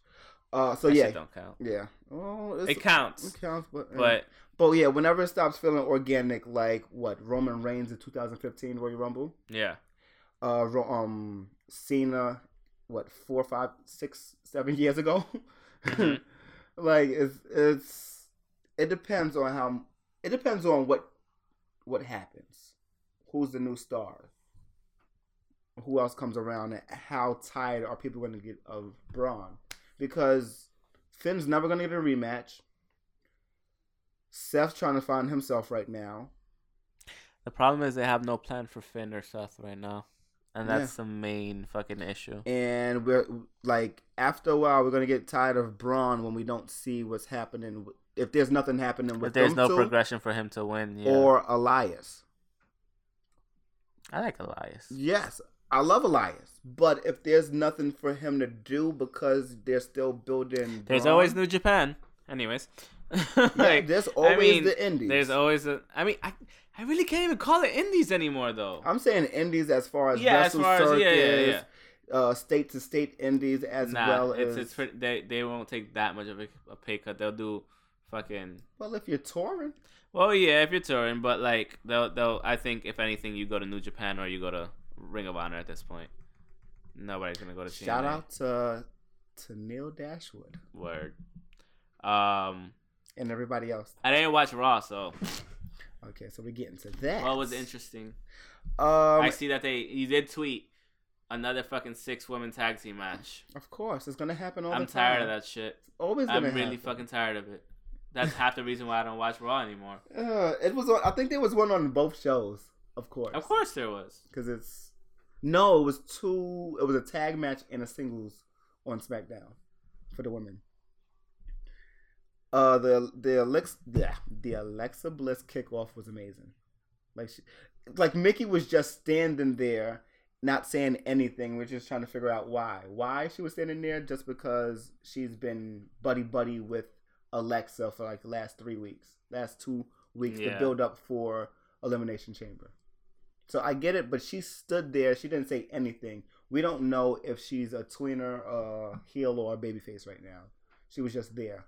Uh, so that yeah, shit don't count. Yeah, well, it's, it counts. It counts, but uh, but but yeah, whenever it stops feeling organic, like what Roman Reigns in two thousand fifteen Royal Rumble. Yeah. Uh, um, Cena, what four, five, six, seven years ago. Mm-hmm. Like it's it's it depends on how it depends on what what happens, who's the new star, who else comes around, and how tired are people going to get of Braun. Because Finn's never going to get a rematch. Seth's trying to find himself right now. The problem is they have no plan for Finn or Seth right now. And that's yeah. the main fucking issue. And we're like, after a while, we're going to get tired of Braun when we don't see what's happening. If there's nothing happening with him, there's no two, progression for him to win. Yeah. Or Elias. I like Elias. Yes. I love Elias, but if there's nothing for him to do because they're still building... There's Braun. Always New Japan. Anyways. Like, yeah, there's always I mean, the Indies. There's always... A, I mean, I I really can't even call it Indies anymore, though. I'm saying Indies as far as yeah, wrestle as far circus, as, yeah, yeah, yeah. Uh, state-to-state Indies as nah, well it's, as... It's pretty, they, they won't take that much of a, a pay cut. They'll do fucking... Well, if you're touring. Well, yeah, if you're touring, but like, they'll, they'll I think, if anything, you go to New Japan or you go to... Ring of Honor at this point. Nobody's gonna go to T N A. Shout out to to Neil Dashwood. Word. Um and everybody else. I didn't watch Raw, so okay, so we're getting to that. What was interesting? Um I see that they you did tweet another fucking six women tag team match. Of course. It's gonna happen all I'm the time. I'm tired of that shit. It's always gonna I'm happen. I'm really fucking tired of it. That's half the reason why I don't watch Raw anymore. Uh it was on, I think there was one on both shows. Of course. Of course there was. Because it's... No, it was two... It was a tag match and a singles on SmackDown for the women. Uh, The the Alexa, yeah, the Alexa Bliss kickoff was amazing. Like, she, like Mickey was just standing there, not saying anything. We're just trying to figure out why. Why she was standing there? Just because she's been buddy-buddy with Alexa for like the last three weeks. Last two weeks yeah. to build up for Elimination Chamber. So I get it, but she stood there. She didn't say anything. We don't know if she's a tweener, a heel, or a babyface right now. She was just there.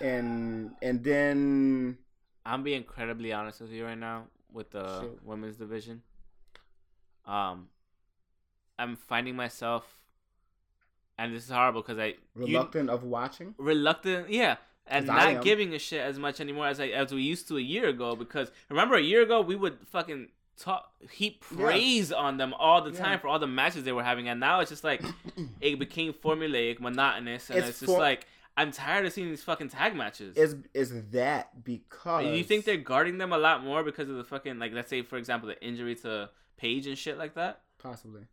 And and then... I'm being incredibly honest with you right now with the shit. women's division. Um, I'm finding myself... And this is horrible because I... Reluctant you, of watching? Reluctant, yeah. And not giving a shit as much anymore as I, as we used to a year ago. Because remember, a year ago, we would fucking talk, heap praise yeah. on them all the yeah. time for all the matches they were having. And now it's just like, it became formulaic, monotonous. And it's, it's just for- like, I'm tired of seeing these fucking tag matches. Is is that because... You think they're guarding them a lot more because of the fucking, like, let's say, for example, the injury to Paige and shit like that? Possibly.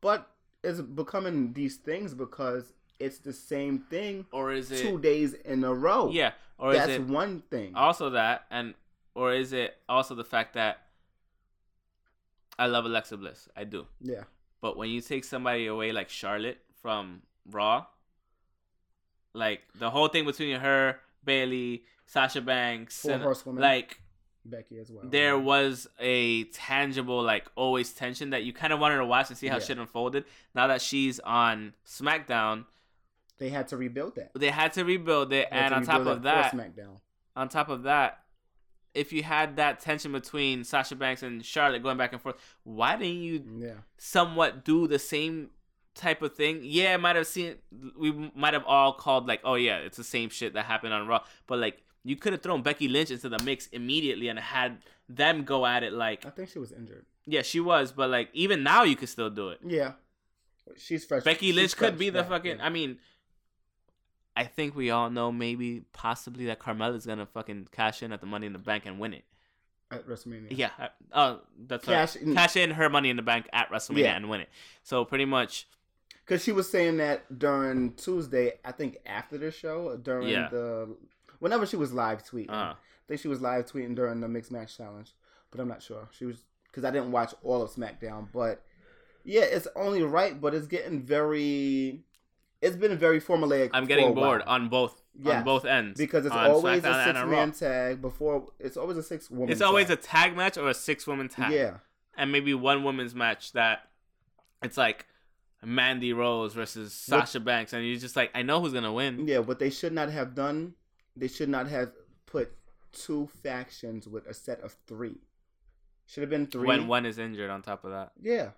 But it's becoming these things because... It's the same thing, or is it two days in a row? Yeah, or that's is it one thing? Also that, and or is it also the fact that I love Alexa Bliss, I do. Yeah, but when you take somebody away like Charlotte from Raw, like the whole thing between her, Bayley, Sasha Banks, Four and horsewoman. like Becky as well. There was a tangible, like always tension that you kind of wanted to watch and see how yeah. shit unfolded. Now that she's on SmackDown. They had to rebuild that. They had to rebuild it, and on top of that, on top of that, if you had that tension between Sasha Banks and Charlotte going back and forth, why didn't you yeah. somewhat do the same type of thing? Yeah, I might have seen. We might have all called like, oh yeah, it's the same shit that happened on Raw, but like You could have thrown Becky Lynch into the mix immediately and had them go at it like... I think she was injured. Yeah, she was. But, like, even now you could still do it. Yeah. She's fresh. Becky She's Lynch fresh, could be the yeah, fucking... Yeah. I mean, I think we all know maybe, possibly, that Carmella's going to fucking cash in at the Money in the Bank and win it. At WrestleMania. Yeah. Oh, uh, that's cash, right. Cash in her Money in the Bank at WrestleMania yeah. and win it. So, pretty much... Because she was saying that during Tuesday, I think after the show, during yeah. the... Whenever she was live tweeting. Uh-huh. I think she was live tweeting during the Mixed Match Challenge. But I'm not sure. She was... Because I didn't watch all of SmackDown. But, yeah, it's only right, but it's getting very... It's been very formulaic. I'm getting bored on both yes. on both ends. Because it's always SmackDown a six-man tag before... It's always a six-woman It's always tag. a tag match or a six-woman tag. Yeah. And maybe one women's match that... It's like... Mandy Rose versus Sasha what, Banks, and you're just like, I know who's gonna win. Yeah, what they should not have done, they should not have put two factions with a set of three. Should have been three. When one is injured, on top of that. Yeah.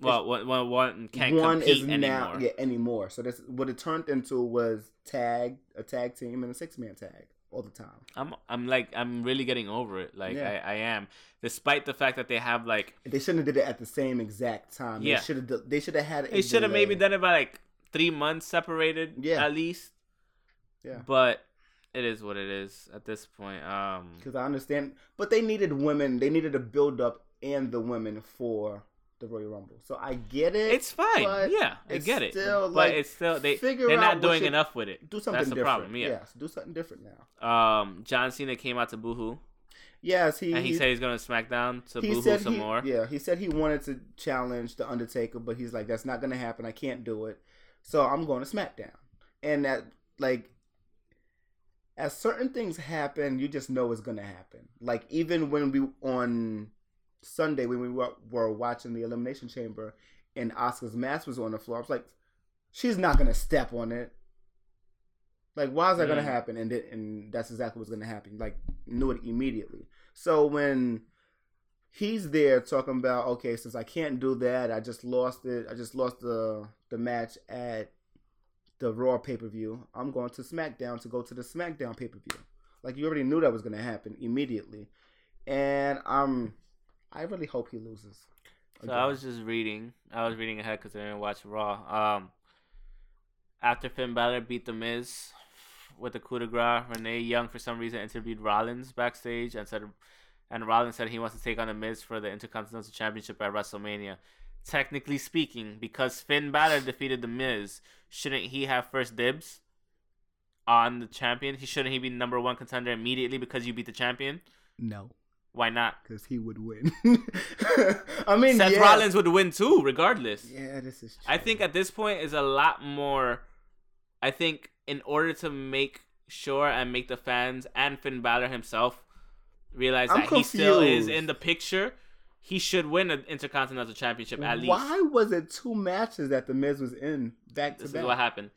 Well, when one, one can't one compete is anymore. Now, yeah, anymore. So that's what it turned into was tag a tag team and a six man tag all the time. I'm I'm like I'm really getting over it. Like yeah. I, I am, despite the fact that they have like they shouldn't have did it at the same exact time. Yeah, they should have. They should have had. They should have maybe done it by like three months separated. Yeah, at least. Yeah, but it is what it is at this point. Um, because I understand, but they needed women. They needed a build up and the women for the Royal Rumble. So I get it. It's fine. Yeah, I get it. Still, but like, it's still they they're not doing enough with it. Do something different. That's the problem. Yeah. Yes, do something different now. Um, John Cena came out to boohoo. Yes, he and he, he said he's gonna SmackDown to boohoo some he, more. Yeah, he said he wanted to challenge the Undertaker, but he's like, that's not gonna happen. I can't do it. So I'm going to SmackDown. And that like, as certain things happen, you just know it's gonna happen. Like even when we on. Sunday when we were, were watching the Elimination Chamber and Asuka's mask was on the floor, I was like, she's not going to step on it. Like, why is that mm. going to happen? And it, and that's exactly what's going to happen. Like, knew it immediately. So when he's there talking about, okay, since I can't do that, I just lost it. I just lost the, the match at the Raw pay-per-view. I'm going to SmackDown to go to the SmackDown pay-per-view. Like, you already knew that was going to happen immediately. And I'm... I really hope he loses. Again. So I was just reading. I was reading ahead because I didn't watch Raw. Um, after Finn Balor beat The Miz with a coup de grace, Renee Young, for some reason, interviewed Rollins backstage and said, and Rollins said he wants to take on The Miz for the Intercontinental Championship at WrestleMania. Technically speaking, because Finn Balor defeated The Miz, shouldn't he have first dibs on the champion? He Shouldn't he be number one contender immediately because you beat the champion? No. Why not? Because he would win. I mean, Seth yeah. Rollins would win too, regardless. Yeah, this is true. I think at this point is a lot more... I think in order to make sure and make the fans and Finn Balor himself realize I'm that confused. He still is in the picture, he should win an Intercontinental Championship at least. Why was it two matches that The Miz was in back to back? This is what happened.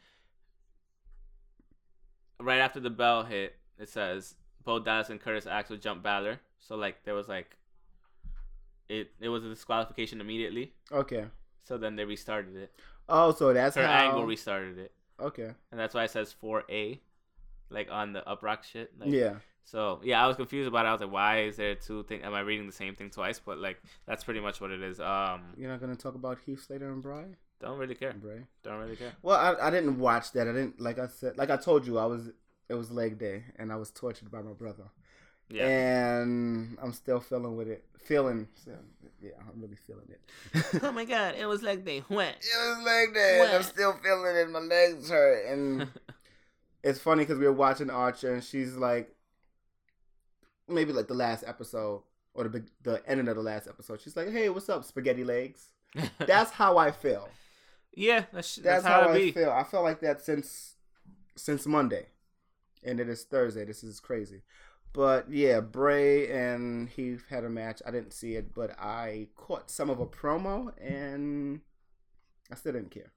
Right after the bell hit, it says, Bo Dallas and Curtis Axel jumped Balor. So, like, there was, like, it it was a disqualification immediately. Okay. So then they restarted it. Oh, so that's Kurt how... Angle restarted it. Okay. And that's why it says four A, like, on the Uprock shit. Like, yeah. So, yeah, I was confused about it. I was like, why is there two things? Am I reading the same thing twice? But, like, that's pretty much what it is. Um, You're not going to talk about Heath Slater and Bray? Don't really care. Bray. Don't really care. Well, I, I didn't watch that. I didn't, like I said, like I told you, I was it was leg day, and I was tortured by my brother. Yeah. And I'm still feeling with it. Feeling. Yeah, I'm really feeling it. Oh, my God. It was like they went. It was like that. I'm still feeling it. My legs hurt. And it's funny because we were watching Archer, and she's like, maybe like the last episode or the the ending of the last episode. She's like, hey, what's up, spaghetti legs? That's how I feel. Yeah, that's, that's, that's how, how I be. feel. I feel like that since since Monday. And it is Thursday. This is crazy. But, yeah, Bray and Heath had a match. I didn't see it, but I caught some of a promo, and I still didn't care.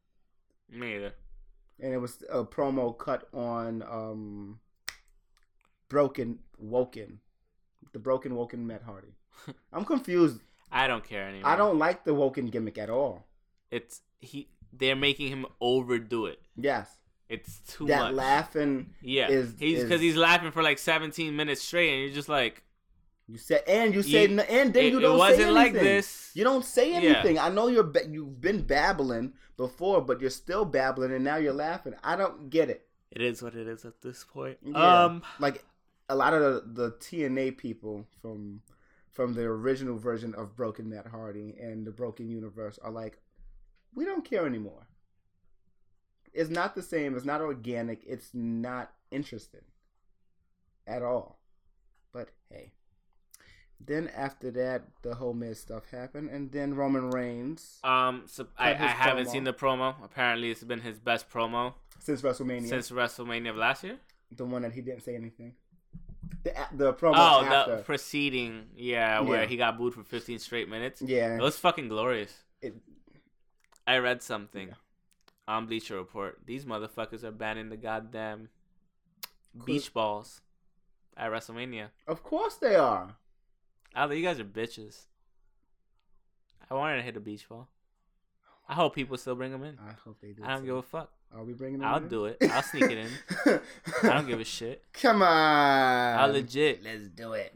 Me either. And it was a promo cut on um, Broken Woken. The Broken Woken Matt Hardy. I'm confused. I don't care anymore. I don't like the Woken gimmick at all. It's he. They're making him overdo it. Yes. It's too that much. That laughing yeah. is... Because he's, he's laughing for like seventeen minutes straight, and you're just like... You said, and you said, you, and then it, you don't it wasn't say anything. Like this. You don't say anything. Yeah. I know you're, you've been babbling before, but you're still babbling, and now you're laughing. I don't get it. It is what it is at this point. Yeah. Um, like a lot of the, the T N A people from from the original version of Broken Matt Hardy and the Broken Universe are like, we don't care anymore. It's not the same. It's not organic. It's not interesting at all. But hey. Then after that, the whole Miz stuff happened, and then Roman Reigns. Um, so I, I haven't promo. seen the promo. Apparently, it's been his best promo since WrestleMania. Since WrestleMania of last year, the one that he didn't say anything. The the promo. Oh, after. The preceding, yeah, where yeah. he got booed for fifteen straight minutes. Yeah, it was fucking glorious. It, I read something yeah. on Bleacher Report. These motherfuckers are banning the goddamn cool. beach balls at WrestleMania. Of course they are. Although you guys are bitches. I wanted to hit a beach ball. I hope people still bring them in. I hope they do. I don't too. give a fuck. Are we bringing them I'll in? I'll do it. I'll sneak it in. I don't give a shit. Come on. I'll legit. Let's do it.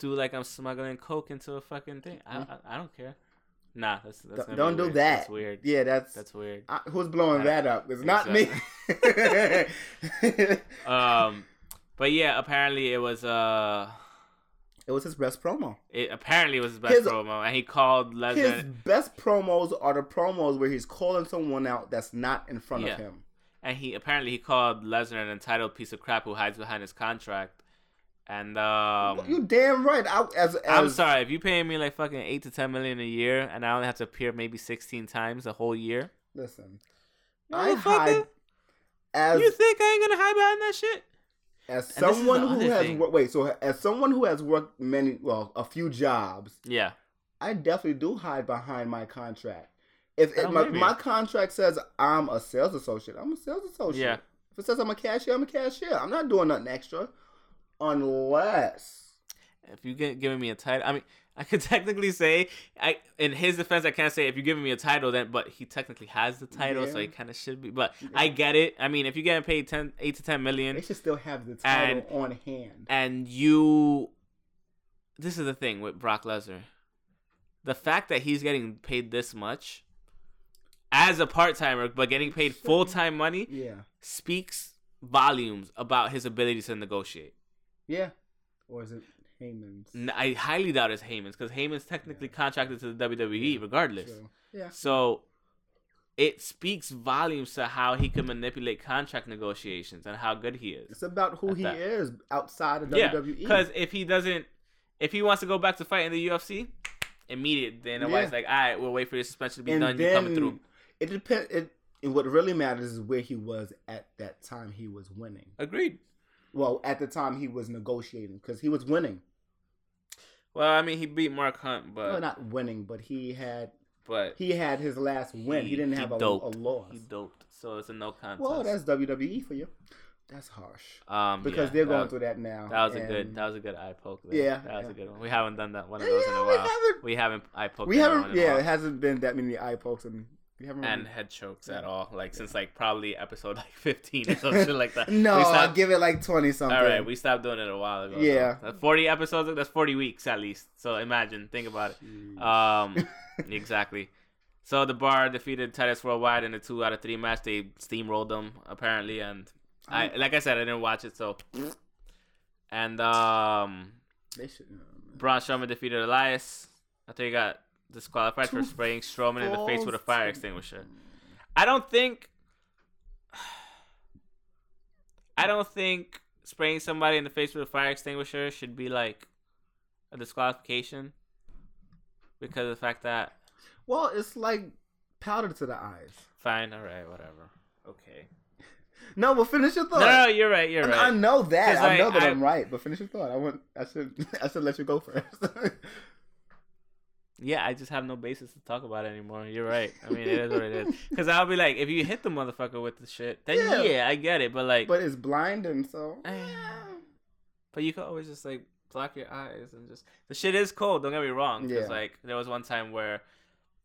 Do like I'm smuggling coke into a fucking thing. I I, I don't care. Nah, that's that's don't, don't do weird. that. That's weird. Yeah, that's that's weird. I, who's blowing I, that up? It's not exactly. me. um, but yeah, apparently it was uh. It was his best promo. It apparently was his best his, promo, and he called Lesnar. His best promos are the promos where he's calling someone out that's not in front yeah. of him. And he apparently he called Lesnar an entitled piece of crap who hides behind his contract. And um, well, you damn right. I, as, as I'm sorry if you paying me like fucking eight to ten million a year, and I only have to appear maybe sixteen times a whole year. Listen, I hide. As you think I ain't gonna hide behind that shit? As someone who has wor- wait, so as someone who has worked many, well, a few jobs, yeah, I definitely do hide behind my contract. If, if my, my contract says I'm a sales associate, I'm a sales associate. Yeah. If it says I'm a cashier, I'm a cashier. I'm not doing nothing extra, unless if you get giving me a title. I mean, I could technically say, I in his defense, I can't say if you're giving me a title, then but he technically has the title, yeah. so he kind of should be. But yeah. I get it. I mean, if you're getting paid ten, eight to ten million, they should still have the title and, on hand. And you, this is the thing with Brock Lesnar, the fact that he's getting paid this much as a part timer, but getting paid full time money, yeah. speaks volumes about his ability to negotiate. Yeah, or is it? Heyman's. I highly doubt it's Heyman's because Heyman's technically yeah. contracted to the W W E yeah. regardless. So, yeah. so it speaks volumes to how he can manipulate contract negotiations and how good he is. It's about who he that. is outside of yeah. W W E. Because if he doesn't, if he wants to go back to fight in the U F C, immediate. Then yeah. otherwise, like, all right, we'll wait for your suspension to be and done. You're coming through. It depends. It and what really matters is where he was at that time. He was winning. Agreed. Well, at the time he was negotiating because he was winning. Well, I mean, he beat Mark Hunt, but well, not winning, but he had, but he had his last win. He, he didn't he have a, a loss. He doped, so it's a no contest. Well, that's W W E for you. That's harsh. Um, because yeah, they're going was, through that now. That was and... a good. That was a good eye poke. There. Yeah, that was yeah. a good one. We haven't done that one of those yeah, in a while. We haven't. We haven't eye poked. We haven't. In yeah, a while. It hasn't been that many eye pokes and. And head chokes yeah. at all, like yeah. since like probably episode like fifteen or something like that. No, stopped... I'll give it like twenty something. All right, we stopped doing it a while ago. Yeah, so. forty episodes. That's forty weeks at least. So imagine, think about it. Jeez. Um, exactly. So the Bar defeated Titus Worldwide in a two out of three match. They steamrolled them apparently, and I, I like I said, I didn't watch it. So and um, they should know, man. Braun Strowman defeated Elias. I think he got. Disqualified Two for spraying Strowman in the face with a fire extinguisher. I don't think. I don't think spraying somebody in the face with a fire extinguisher should be like a disqualification because of the fact that. Well, it's like powder to the eyes. Fine. All right. Whatever. Okay. No, but finish your thought. No, no you're right. You're I mean, right. I know that. I know I, that I, I'm right. But finish your thought. I want. I should. I should let you go first. Yeah, I just have no basis to talk about it anymore. You're right. I mean, it is what it is. Because I'll be like, if you hit the motherfucker with the shit, then yeah, yeah I get it. But like, but it's blinding, so. Yeah. But you can always just like block your eyes and just the shit is cold. Don't get me wrong. Because yeah. like there was one time where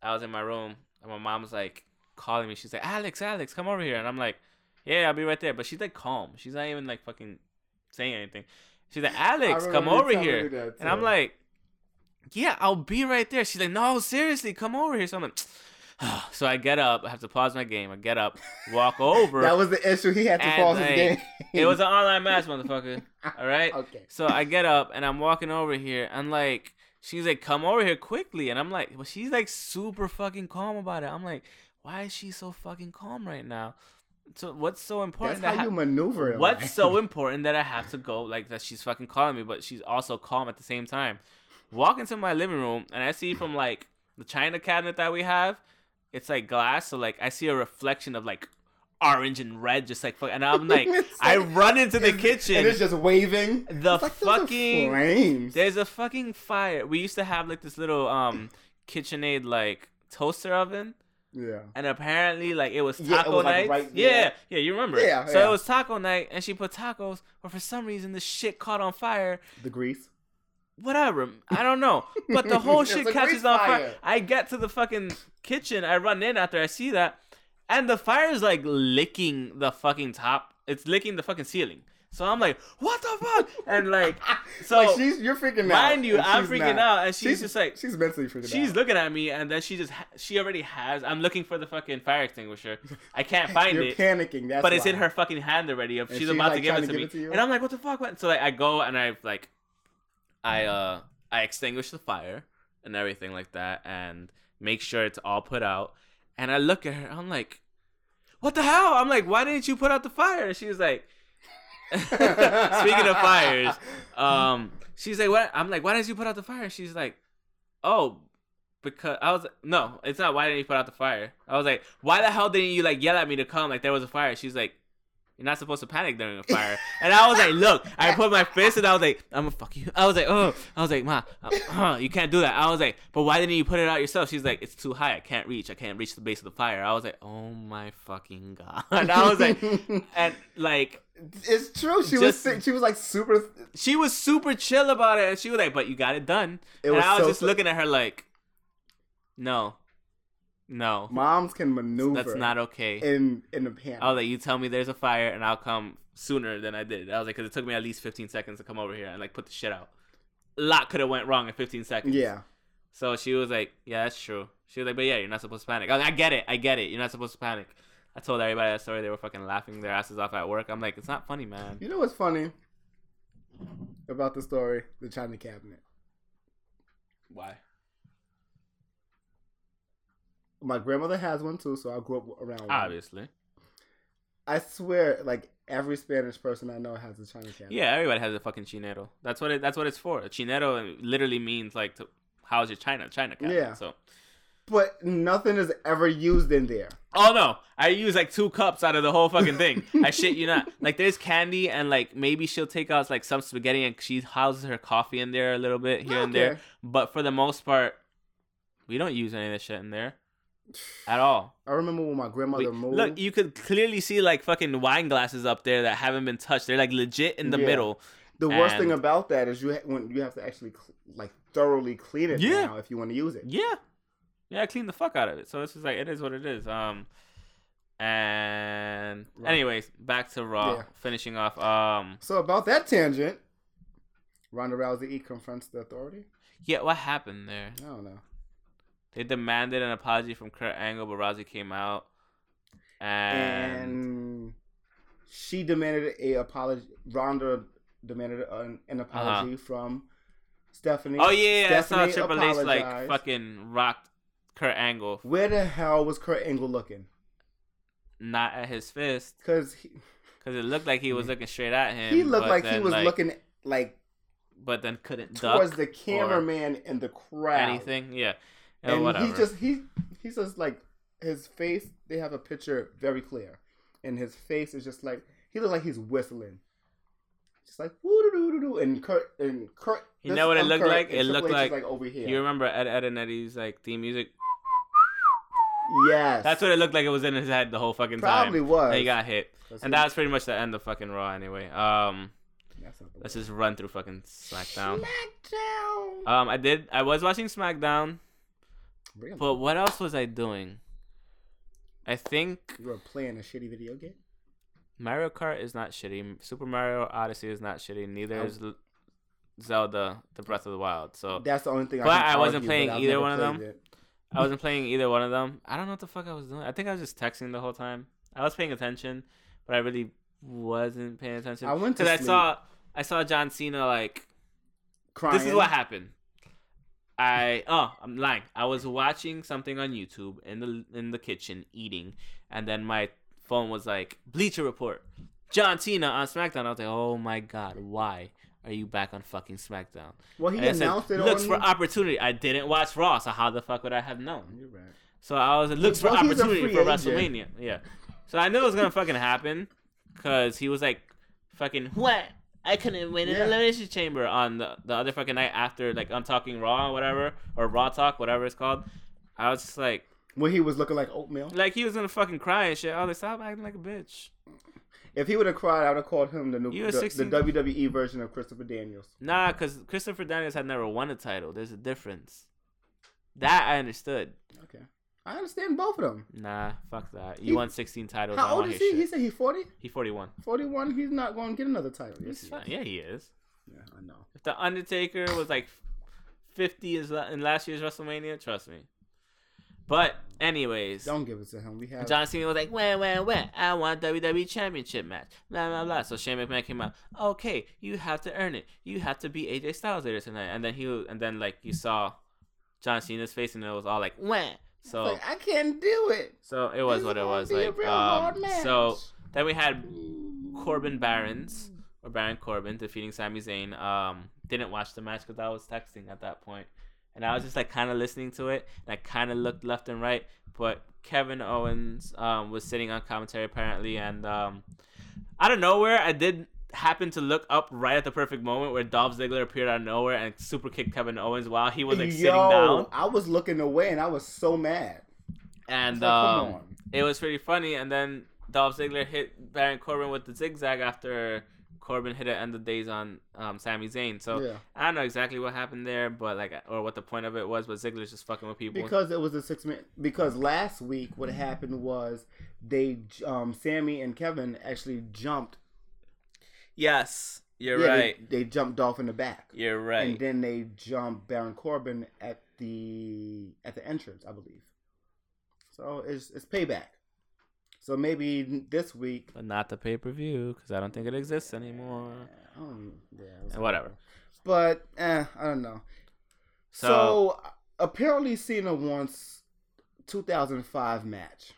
I was in my room and my mom was like calling me. She's like, Alex, Alex, come over here, and I'm like, Yeah, I'll be right there. But she's like calm. She's not even like fucking saying anything. She's like, Alex, come over here. And I'm like, yeah, I'll be right there. She's like, no, seriously, come over here. So I'm like, oh. So I get up. I have to pause my game. I get up, walk over. That was the issue. He had to pause like, his game. It was an online match, motherfucker. All right? Okay. So I get up, and I'm walking over here. I'm like, she's like, come over here quickly. And I'm like, well, she's like super fucking calm about it. I'm like, why is she so fucking calm right now? So what's so important? That's how you maneuver it. What's so important that I have to go like that? She's fucking calling me, but she's also calm at the same time. Walk into my living room and I see from like the china cabinet that we have, it's like glass. So like I see a reflection of like orange and red, just like fuck. And I'm like, like I run into the kitchen and it's just waving. The like, fucking there's flames. There's a fucking fire. We used to have like this little um KitchenAid like toaster oven. Yeah. And apparently, like, it was taco yeah, it was night. Like right, yeah. yeah. Yeah, you remember. Yeah, so yeah. It was taco night, and she put tacos, but for some reason, this shit caught on fire. The grease? Whatever. I don't know. But the whole shit catches on fire. fire. I get to the fucking kitchen. I run in after I see that, and the fire is, like, licking the fucking top. It's licking the fucking ceiling. So I'm like, what the fuck? And like, so like she's, you're freaking mind out. Mind you, I'm freaking not. out. And she's, she's just like, she's mentally freaking she's out. She's looking at me and then she just, she already has, I'm looking for the fucking fire extinguisher. I can't find you're it. You're panicking. That's But why. It's in her fucking hand already. She's, she's about like to give it to, to give me. It to you? And I'm like, what the fuck? What? So like, I go and I like, I, uh, I extinguish the fire and everything like that and make sure it's all put out. And I look at her. I'm like, what the hell? I'm like, why didn't you put out the fire? And she was like, speaking of fires, um, she's like, "What?" I'm like, "Why didn't you put out the fire?" She's like, "Oh, because I was no, it's not. Why didn't you put out the fire?" I was like, "Why the hell didn't you like yell at me to come? Like there was a fire." She's like, "You're not supposed to panic during a fire." And I was like, "Look," I put my fist and I was like, "I'm gonna fuck you." I was like, "Oh," I was like, "Ma, uh, you can't do that." I was like, "But why didn't you put it out yourself?" She's like, "It's too high. I can't reach. I can't reach the base of the fire." I was like, "Oh my fucking god!" And I was like, and like. It's true. She just, was she was like super. She was super chill about it, and she was like, "But you got it done." It and was I was so just sick. Looking at her like, "No, no." Moms can maneuver. That's not okay. In in the panic. I was like, "You tell me there's a fire, and I'll come sooner than I did." I was like, "Because it took me at least fifteen seconds to come over here and like put the shit out. A lot could have went wrong in fifteen seconds." Yeah. So she was like, "Yeah, that's true." She was like, "But yeah, you're not supposed to panic." I was like, "I get it. I get it. You're not supposed to panic." I told everybody that story. They were fucking laughing their asses off at work. I'm like, it's not funny, man. You know what's funny about the story? The China cabinet. Why? My grandmother has one, too, so I grew up around one. Obviously. I swear, like, every Spanish person I know has a China cabinet. Yeah, everybody has a fucking chinero. That's what it, that's what it's for. A chinero literally means, like, to house your China, China cabinet. Yeah. So. But nothing is ever used in there. Oh, no. I use, like, two cups out of the whole fucking thing. I shit you not. Like, there's candy, and, like, maybe she'll take out, like, some spaghetti, and she houses her coffee in there a little bit here okay. and there. But for the most part, we don't use any of that shit in there at all. I remember when my grandmother we, moved. Look, you could clearly see, like, fucking wine glasses up there that haven't been touched. They're, like, legit in the yeah. middle. The and... worst thing about that is you ha- when you have to actually, like, thoroughly clean it yeah. now if you want to use it. Yeah. Yeah, I cleaned the fuck out of it. So it's just like, it is what it is. Um, And right. anyways, back to Raw. Yeah. Finishing off. Um, So about that tangent, Ronda Rousey confronts the authority? Yeah, what happened there? I don't know. They demanded an apology from Kurt Angle, but Rousey came out. And, and she demanded a apology. Ronda demanded an, an apology uh-huh. from Stephanie. Oh, yeah, yeah. Stephanie that's how Triple H like fucking rocked Kurt Angle. Where the hell was Kurt Angle looking? Not at his fist. Because he... Cause it looked like he was looking straight at him. He looked like he was like, looking like... But then couldn't duck. Towards the cameraman and the crowd. Anything, yeah. And, and whatever. He just, he, he's just like... His face, they have a picture very clear. And his face is just like... He looks like he's whistling. Just like... Woo-doo-doo-doo-doo. And Kurt... And Kurt you know what it looked Kurt, like? It looked like, like... over here. You remember Ed, Ed and Eddie's like theme music? Yes. That's what it looked like it was in his head the whole fucking time. Probably was. And he got hit. That's and that was pretty much the end of fucking Raw anyway. Um, let's just run through fucking SmackDown. SmackDown! Um, I did. I was watching SmackDown. Really? But what else was I doing? I think... You were playing a shitty video game? Mario Kart is not shitty. Super Mario Odyssey is not shitty. Neither nope. is Zelda: The Breath of the Wild. So that's the only thing. But I, can I wasn't argue, playing but either one of them. It. I wasn't playing either one of them. I don't know what the fuck I was doing. I think I was just texting the whole time. I was paying attention, but I really wasn't paying attention. I went to sleep. I saw I saw John Cena like crying. This is what happened. I oh I'm lying. I was watching something on YouTube in the in the kitchen eating, and then my phone was like, Bleacher Report, John Cena on SmackDown. I was like, oh my god, why are you back on fucking SmackDown? Well, he and announced said, it. Looks on for you. Opportunity. I didn't watch Raw, so how the fuck would I have known? You're right. So I was looks well, for opportunity for WrestleMania. Agent. Yeah. So I knew it was gonna fucking happen, cause he was like, fucking what? I couldn't win in yeah. the Elimination Chamber on the, the other fucking night after, like, I'm talking Raw or whatever, or Raw Talk, whatever it's called. I was just like, when he was looking like oatmeal. Like, he was going to fucking cry and shit. I was like, stop acting like a bitch. If he would have cried, I would have called him the new the, sixteen the W W E version of Christopher Daniels. Nah, because Christopher Daniels had never won a title. There's a difference. That I understood. Okay. I understand both of them. Nah, fuck that. You he, won sixteen titles. How old is he? Shit. He said he's forty? He's forty-one. forty-one, he's not going to get another title. Yes, he yeah, he is. Yeah, I know. If The Undertaker was like fifty in last year's WrestleMania, trust me. But anyways, don't give it to him. We have John Cena was like, "Where, where, where? I want W W E Championship match." Blah blah blah. So Shane McMahon came out. Okay, you have to earn it. You have to beat A J Styles later tonight. And then he, and then like you saw John Cena's face, and it was all like, "Where?" So like, I can't do it. So it was this what it was like. Um, so then we had Corbin Barons or Baron Corbin defeating Sami Zayn. Um, didn't watch the match because I was texting at that point. And I was just like kind of listening to it, and I kind of looked left and right. But Kevin Owens um, was sitting on commentary apparently, and um, out of nowhere, I did happen to look up right at the perfect moment where Dolph Ziggler appeared out of nowhere and super kicked Kevin Owens while he was like Yo, sitting down. I was looking away, and I was so mad. And so, um, it was pretty funny. And then Dolph Ziggler hit Baron Corbin with the zigzag after Corbin hit it end of days on um, Sami Zayn. So, yeah. I don't know exactly what happened there, but like, or what the point of it was, but Ziggler's just fucking with people. Because it was a six-minute... Because last week, what happened was they... Um, Sami and Kevin actually jumped. Yes, you're yeah, right. They, they jumped Dolph in the back. You're right. And then they jumped Baron Corbin at the at the entrance, I believe. So, it's it's payback. So maybe this week, but not the pay per view because I don't think it exists anymore. Um, yeah, and whatever. But eh, I don't know. So, so apparently, Cena wants two thousand five match.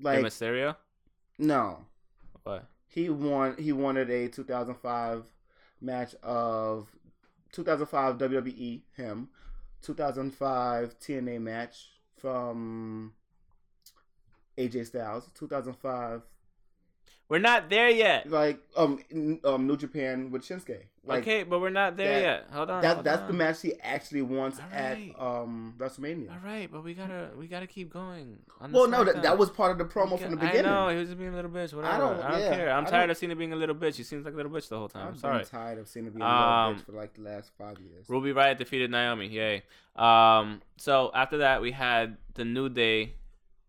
Like in Mysterio? No. What? He won. He wanted a two thousand five match of two thousand five W W E him, two thousand five T N A match from A J Styles, two thousand five. We're not there yet. Like um, um, New Japan with Shinsuke. Like, okay, but we're not there that, yet. Hold on. That hold that's on. The match he actually wants right. at um WrestleMania. All right, but we gotta we gotta keep going. Well, no, that, that was part of the promo can, from the beginning. I know he was just being a little bitch. Whatever. I don't, I don't yeah, care. I'm I tired don't... of Cena being a little bitch. He seems like a little bitch the whole time. I'm sorry. I'm tired of Cena being a little um, bitch for like the last five years. Ruby Riott defeated Naomi. Yay. Um. So after that, we had the New Day.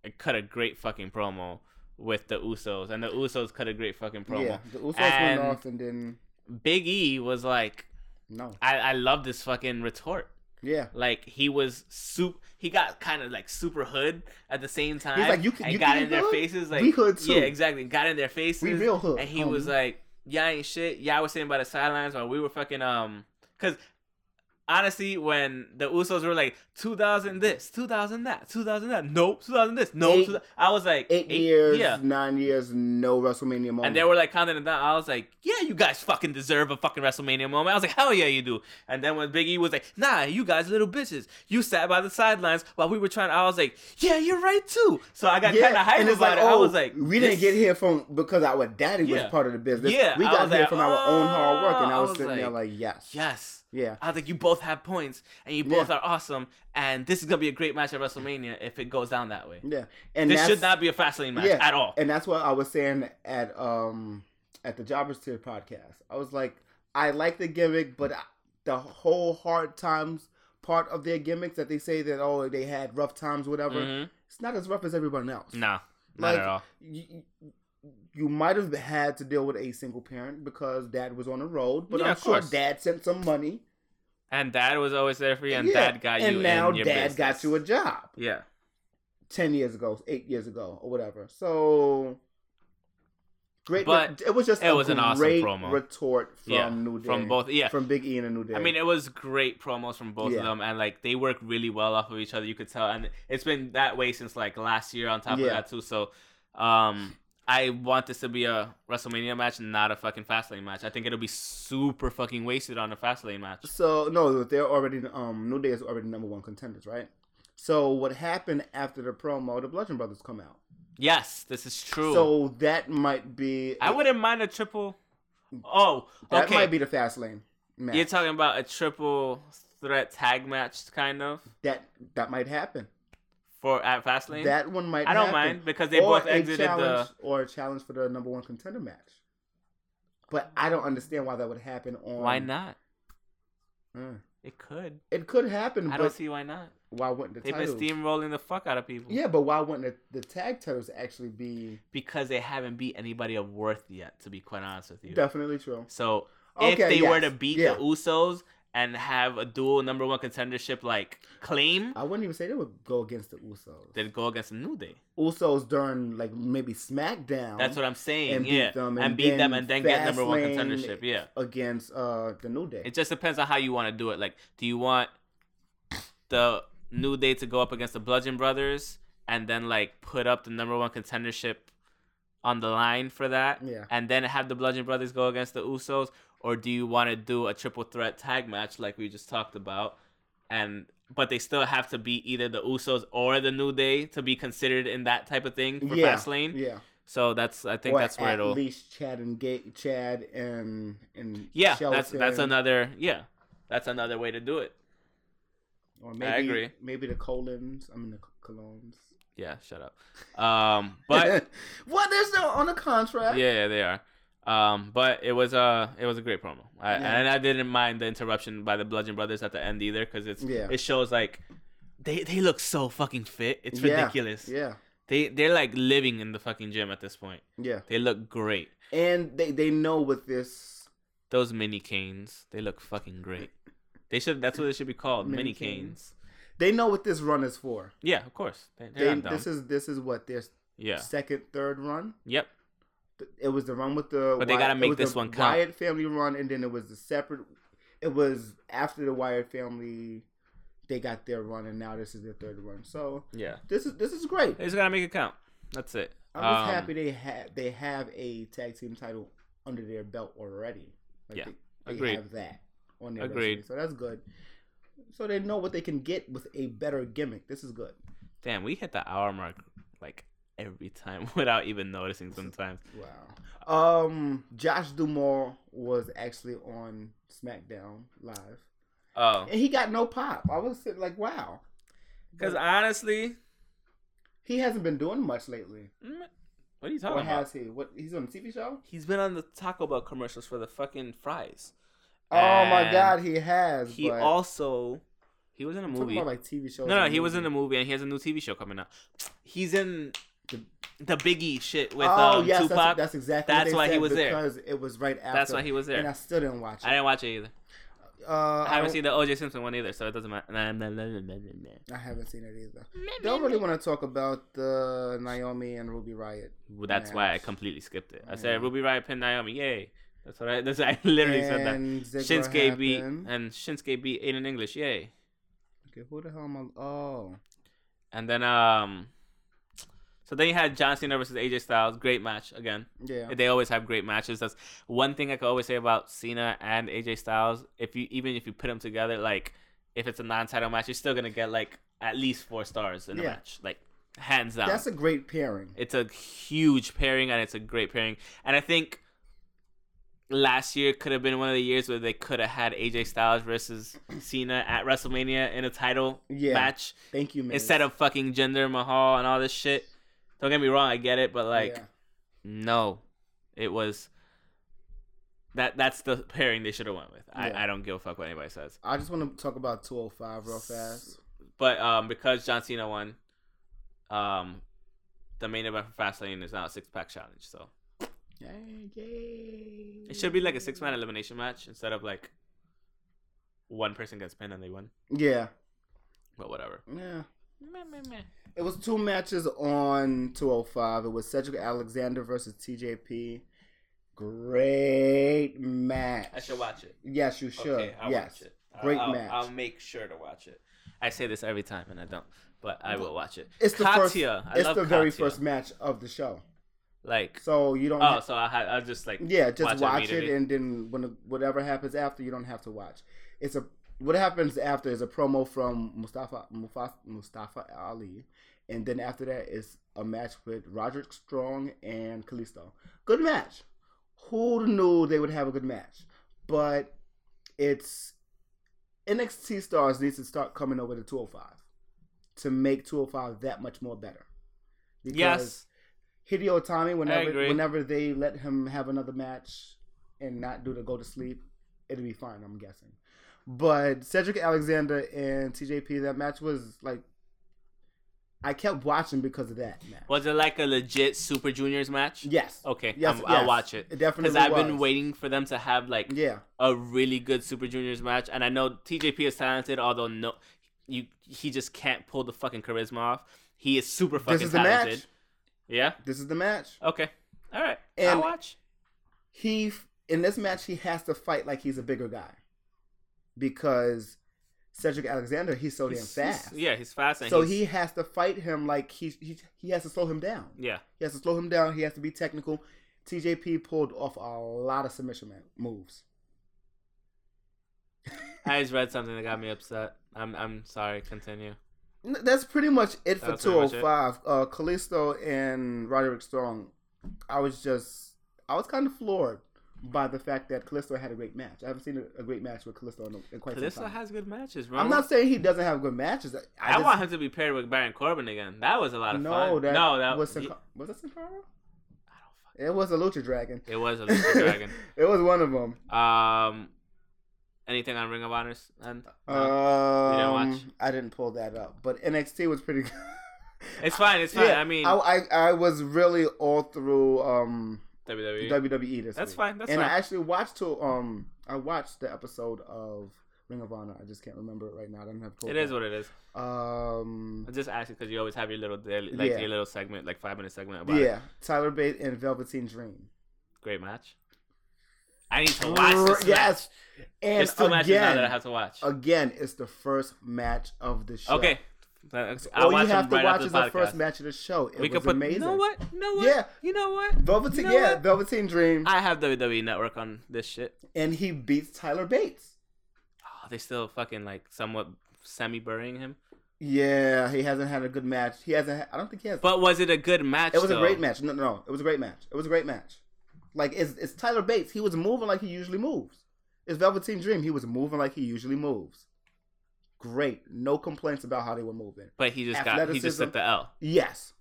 It cut a great fucking promo with the Usos, and the Usos cut a great fucking promo. Yeah, the Usos and went off, and then Big E was like, "No, I, I love this fucking retort." Yeah, like he was soup. He got kind of like super hood at the same time. He's like, "You can." And you got can in their hood? Faces, like we hood too. Yeah, exactly. Got in their faces. We real hood. And he um, was like, "Yeah, ain't shit." Yeah, I was sitting by the sidelines while we were fucking um, cause. Honestly, when the Usos were like two thousand this, two thousand that, two thousand that, nope, two thousand this, no, nope, I was like eight, eight years, yeah. nine years, no WrestleMania moment. And they were like counting it down. I was like, yeah, you guys fucking deserve a fucking WrestleMania moment. I was like, hell yeah, you do. And then when Big E was like, nah, you guys little bitches, you sat by the sidelines while we were trying. I was like, yeah, you're right too. So I got yeah. kind of hyped and it's about like, it. Oh, I was like, we this... didn't get here from because our daddy was yeah. part of the business. Yeah, we got here like, from oh, our own hard work, and I was, I was sitting like, there like, yes, yes. Yeah, I was like, you both have points, and you both yeah. are awesome, and this is gonna be a great match at WrestleMania if it goes down that way. Yeah, and this should not be a Fastlane match yeah. at all. And that's what I was saying at um at the Jobbers Tier podcast. I was like, I like the gimmick, but the whole hard times part of their gimmicks that they say that oh they had rough times whatever, mm-hmm. it's not as rough as everyone else. No, nah, not like, at all. You, you might have had to deal with a single parent because dad was on the road, but yeah, I'm sure dad sent some money. And dad was always there for you, and yeah. dad got and you in your business. And now dad got you a job. Yeah. Ten years ago, eight years ago, or whatever. So, great. But it was just it a was an great awesome promo. retort from yeah, New Day. From both, yeah. From Big E and New Day. I mean, it was great promos from both yeah. of them, and like they work really well off of each other, you could tell. And it's been that way since like last year on top yeah. of that, too. So, um... I want this to be a WrestleMania match, not a fucking Fastlane match. I think it'll be super fucking wasted on a Fastlane match. So, no, they're already, um, New Day is already number one contenders, right? So, what happened after the promo, the Bludgeon Brothers come out. Yes, this is true. So, that might be... I wouldn't mind a triple... Oh, okay. That might be the Fastlane match. You're talking about a triple threat tag match, kind of? That that might happen. For at Fastlane? That one might I don't happen. mind because they or both exited the... Or a challenge for the number one contender match. But I don't understand why that would happen on... Why not? Mm. It could. It could happen, I but... I don't see why not. Why wouldn't the They've titles... They've been steamrolling the fuck out of people. Yeah, but why wouldn't the, the tag titles actually be... Because they haven't beat anybody of worth yet, to be quite honest with you. Definitely true. So, okay, if they yes. were to beat yeah. the Usos... And have a dual number one contendership like claim. I wouldn't even say they would go against the Usos. They'd go against the New Day. Usos during like maybe SmackDown. That's what I'm saying. And yeah. beat them and, and beat them and then get number one contendership. Yeah. Against uh, the New Day. It just depends on how you want to do it. Like, do you want the New Day to go up against the Bludgeon Brothers and then like put up the number one contendership on the line for that? Yeah. And then have the Bludgeon Brothers go against the Usos? Or do you want to do a triple threat tag match like we just talked about, and but they still have to be either the Usos or the New Day to be considered in that type of thing for yeah, Fastlane? Yeah. So that's I think or that's where it'll at least Chad and Ga- Chad and and yeah, Shelton. that's that's another yeah, that's another way to do it. Or maybe I agree. Maybe the Colons. I mean the Colons. Yeah, shut up. Um, but what they're still on a contract. Yeah, yeah, they are. Um, but it was a it was a great promo, I, yeah. and I didn't mind the interruption by the Bludgeon Brothers at the end either, because it's yeah. it shows like they they look so fucking fit. It's yeah. ridiculous. Yeah, they they're like living in the fucking gym at this point. Yeah, they look great, and they they know with this those mini canes, they look fucking great. They should that's what it should be called, mini, mini canes. canes. They know what this run is for. Yeah, of course. They, they this is this is what their yeah. second third run. Yep. It was the run with the... But they got to make this one count. Wyatt family run, and then it was the separate... It was after the Wyatt family, they got their run, and now this is their third run. So, yeah. This is this is great. They just got to make it count. That's it. I'm um, just happy they, ha- they have a tag team title under their belt already. Like yeah. They, they Agreed. have that on their Agreed. Resume. So, that's good. So, they know what they can get with a better gimmick. This is good. Damn, we hit the hour mark, like... every time without even noticing sometimes. Wow. Um, Josh Duhamel was actually on SmackDown Live. Oh. And he got no pop. I was sitting like, wow. Because honestly... He hasn't been doing much lately. What are you talking or about? Or has he? What, he's on the T V show? He's been on the Taco Bell commercials for the fucking fries. Oh and my God, he has. He but... also... He was in a movie. About, like, T V shows. No, no, he movie. was in a movie and he has a new T V show coming out. He's in... The, the Big E shit with oh, um, yes, Tupac. That's, that's exactly that's what they why he was there. Because it was right after. That's why he was there. And I still didn't watch it. I didn't watch it either. Uh, I haven't I seen the O J Simpson one either, so it doesn't matter. I haven't seen it either. Don't really want to talk about the uh, Naomi and Ruby Riott. Well, that's match. why I completely skipped it. I yeah. said Ruby Riott pinned Naomi. Yay. That's what I, that's, I literally and said that. Ziggler Shinsuke happened. beat and Shinsuke beat Aiden English. Yay. Okay, who the hell am I? Oh. And then, um... So then you had John Cena versus A J Styles. Great match, again. Yeah. They always have great matches. That's one thing I could always say about Cena and A J Styles. If you Even if you put them together, like, if it's a non-title match, you're still going to get, like, at least four stars in yeah. a match. Like, hands down. That's a great pairing. It's a huge pairing, and it's a great pairing. And I think last year could have been one of the years where they could have had A J Styles versus Cena at WrestleMania in a title yeah. match. Thank you, man. Instead of fucking Jinder Mahal and all this shit. Don't get me wrong, I get it, but like, yeah. no, it was that. That's the pairing they should have went with. I, yeah. I don't give a fuck what anybody says. I just want to talk about two oh five real fast. But um, because John Cena won, um, the main event for Fastlane is now a six-pack challenge, so. Yay, yay. It should be like a six-man elimination match instead of like one person gets pinned and they win. Yeah. But whatever. Yeah. Meh, meh, meh. It was two matches on two oh five. It was Cedric Alexander versus T J P. Great match. I should watch it. Yes, you should. Okay, I'll yes. watch it. Great I'll, match. I'll make sure to watch it. I say this every time and I don't, but I will watch it. It's the Katya. First. It's I love the very Katya. First match of the show. Like so you don't. Oh, have, so I ha- I'll just like yeah, just watch, watch it, it and then when whatever happens after, you don't have to watch. It's a what happens after is a promo from Mustafa Mustafa, Mustafa Ali, and then after that is a match with Roderick Strong and Kalisto. Good match. Who knew they would have a good match? But it's N X T stars needs to start coming over to two oh five to make two oh five that much more better. Because yes. Hideo Itami, whenever whenever they let him have another match and not do the go to sleep, it'll be fine, I'm guessing. But Cedric Alexander and T J P, that match was like, I kept watching because of that match. Was it like a legit Super Juniors match? Yes. Okay, yes, yes. I'll watch it. It definitely was. Because I've been waiting for them to have like yeah. a really good Super Juniors match. And I know T J P is talented, although no, you he just can't pull the fucking charisma off. He is super fucking this is talented. The match. Yeah? This is the match. Okay. All right. And I'll watch. He, in this match, he has to fight like he's a bigger guy. Because Cedric Alexander, he's so he's, damn fast. He's, yeah, he's fast. And so he's... he has to fight him like he, he he has to slow him down. Yeah. He has to slow him down. He has to be technical. T J P pulled off a lot of submission moves. I just read something that got me upset. I'm I'm sorry. Continue. That's pretty much it for two oh five. It. Uh, Kalisto and Roderick Strong. I was just, I was kind of floored by the fact that Kalisto had a great match. I haven't seen a, a great match with Kalisto in, in quite Kalisto some time. Kalisto has good matches, bro. I'm not saying he doesn't have good matches. I, I, I just, want him to be paired with Baron Corbin again. That was a lot of no, fun. That no, that was Sin- he, was that Sin Cara? I don't fucking. It was a Lucha Dragon. It was a Lucha Dragon. It was one of them. Um. Anything on Ring of Honor's end? No. Um, you didn't watch? I didn't pull that up. But N X T was pretty good. It's fine. It's fine. Yeah, I mean... I, I I was really all through um, W W E. W W E this That's week. Fine. That's and fine. And I actually watched to, um I watched the episode of Ring of Honor. I just can't remember it right now. I don't have... It is what it is. Um, I just asked you because you always have your little daily, like yeah. your little segment, like five-minute segment about yeah. it. Tyler Bate and Velveteen Dream. Great match. I need to watch this yes. match. And There's two again, matches now that I have to watch. Again, it's the first match of the show. Okay. I'll All watch you have to right watch is the, the first match of the show. It we was put, amazing. You know what? You know what? Yeah. You know what? Velveteen, you know yeah, what? Velveteen Dream. I have W W E Network on this shit. And he beats Tyler Bates. Oh, they still fucking like somewhat semi-burying him. Yeah, he hasn't had a good match. He hasn't. I don't think he has. But was it a good match? It was though? a great match. No, no, no. It was a great match. It was a great match. Like, it's, it's Tyler Bates. He was moving like he usually moves. It's Velveteen Dream. He was moving like he usually moves. Great. No complaints about how they were moving. But he just got, he just took the L. Yes.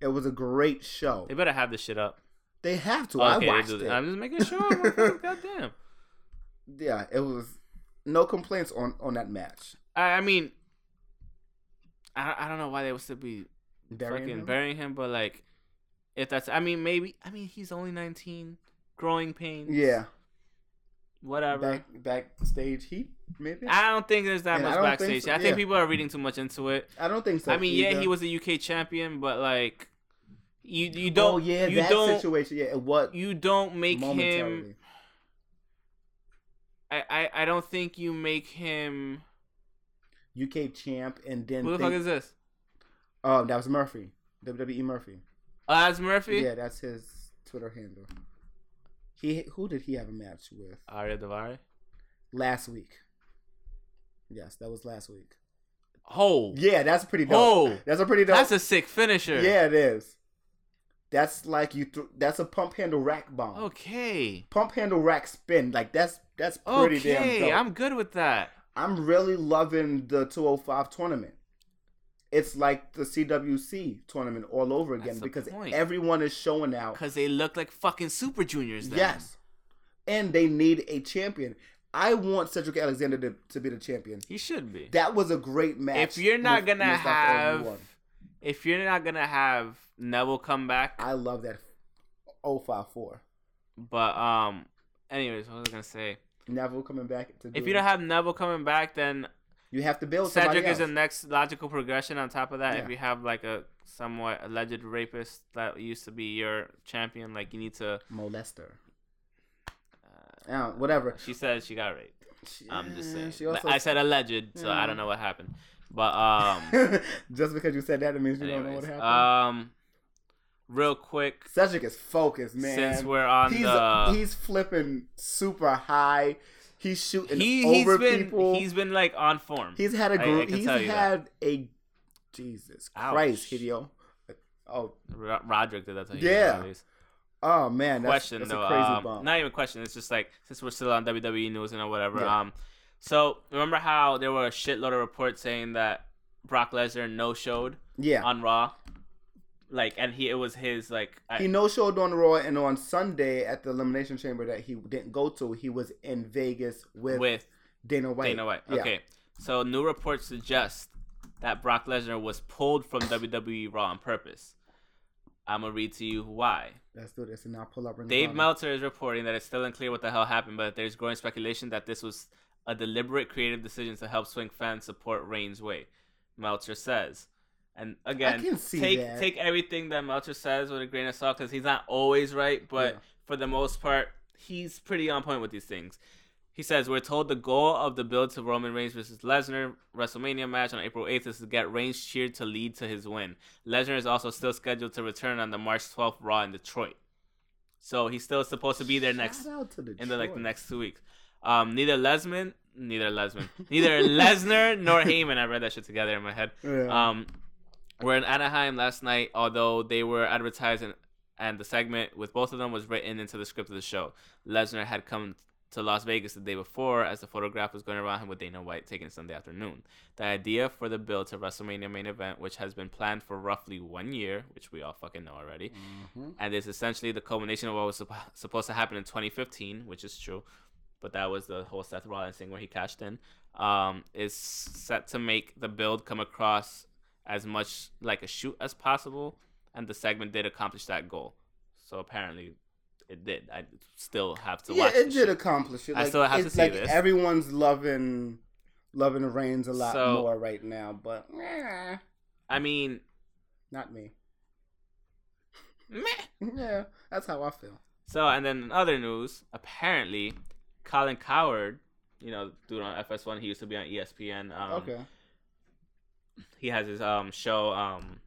It was a great show. They better have this shit up. They have to. Okay, I watched it. I'm just making sure. Goddamn. Yeah, it was no complaints on, on that match. I, I mean, I, I don't know why they would still be burying fucking him? burying him, but like, if that's, I mean, maybe, I mean, he's only nineteen, growing pains. Yeah. Whatever. Back, backstage heat, maybe? I don't think there's that and much I backstage think so. I yeah. think people are reading too much into it. I don't think so. I mean, either. yeah, he was a U K champion, but like, you you don't. Oh, yeah, you that don't, situation. Yeah, what? You don't make him. I, I, I don't think you make him. U K champ and then. Who the think, fuck is this? Oh, um, that was Murphy. W W E Murphy. Oh, that's Murphy? Yeah, that's his Twitter handle. He Who did he have a match with? Aria Daivari? Last week. Yes, that was last week. Oh. Yeah, that's pretty dope. Oh. That's a pretty dope. That's a sick finisher. Yeah, it is. That's like you th- that's a pump handle rack bomb. Okay. Pump handle rack spin. Like, that's that's pretty okay. damn dope. Okay, I'm good with that. I'm really loving the two oh five tournament. It's like the C W C tournament all over again That's because everyone is showing out. Because they look like fucking Super Juniors then. Yes. And they need a champion. I want Cedric Alexander to, to be the champion. He should be. That was a great match. If you're not going to have... If you're not going to have Neville come back. I love that oh five four. But um, anyways, what was I gonna say? Neville coming back. To do if you don't have Neville coming back, then you have to build. Cedric is the next logical progression. On top of that, yeah. If you have like a somewhat alleged rapist that used to be your champion, like you need to molester. Uh, uh, whatever. She said she got raped. She, I'm just saying. She also, I said alleged, so yeah. I don't know what happened. But um, just because you said that, it means you anyways, don't know what happened. Um. Real quick, Cedric is focused, man. Since we're on he's, the, he's flipping super high. He's shooting he, over he's been, people. He's been like on form. He's had a group. He's had that. a Jesus Ouch. Christ, Hideo. Oh, Rod- Roderick did that to yeah. you. Yeah. Oh man, that's, question that's though. A crazy um, bump. Not even a question. It's just like since we're still on W W E news and whatever. Yeah. Um, so remember how there were a shitload of reports saying that Brock Lesnar no showed. Yeah. On Raw. Like and he it was his like I, he no showed on Raw, and on Sunday at the Elimination Chamber that he didn't go to, he was in Vegas with, with Dana White. Dana White. Yeah. Okay, so new reports suggest that Brock Lesnar was pulled from W W E Raw on purpose. I'm gonna read to you why. Let's do this and now pull up. Dave Meltzer is reporting that it's still unclear what the hell happened, but there's growing speculation that this was a deliberate creative decision to help swing fan support Reigns' way. Meltzer says. And again, take that. take everything that Meltzer says with a grain of salt because he's not always right, but yeah. for the most part, he's pretty on point with these things. He says, we're told the goal of the build to Roman Reigns versus Lesnar WrestleMania match on April eighth is to get Reigns cheered to lead to his win. Lesnar is also still scheduled to return on the March twelfth Raw in Detroit. So he's still supposed to be there next in the, like, the next two weeks. Um, neither Lesman, neither Lesman, neither Lesnar nor Heyman. I read that shit together in my head. Yeah. Um, We're in Anaheim last night, although they were advertising, and the segment with both of them was written into the script of the show. Lesnar had come to Las Vegas the day before as the photograph was going around him with Dana White taken Sunday afternoon. The idea for the build to WrestleMania main event, which has been planned for roughly one year, which we all fucking know already, mm-hmm. and is essentially the culmination of what was supp- supposed to happen in twenty fifteen, which is true, but that was the whole Seth Rollins thing where he cashed in, um, is set to make the build come across as much like a shoot as possible, and the segment did accomplish that goal. So apparently, it did. I still have to yeah, watch. Yeah, it did shoot. accomplish it. Like, I still have to see like this. Everyone's loving, loving Reigns a lot so, more right now, but I mean, not me. Meh. Yeah, that's how I feel. So, and then in other news, apparently, Colin Cowherd, you know, dude on F S one, he used to be on E S P N. Um, okay. He has his um show um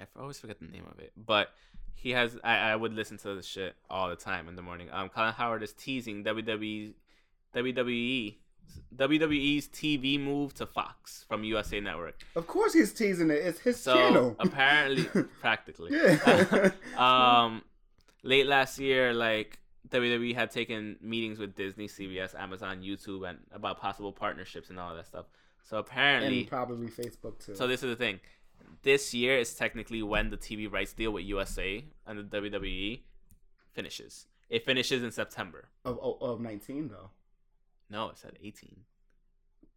I always forget the name of it, but he has I, I would listen to this shit all the time in the morning. Um, Colin Cowherd is teasing W W E W W E W W E's T V move to Fox from U S A Network. Of course, he's teasing it. It's his so, channel. Apparently, practically. Yeah. um, late last year, like W W E had taken meetings with Disney, C B S, Amazon, YouTube, and about possible partnerships and all that stuff. So apparently, and probably Facebook too. So this is the thing. This year is technically when the T V rights deal with U S A and the W W E finishes. It finishes in September. Of of nineteen though. No, it said eighteen.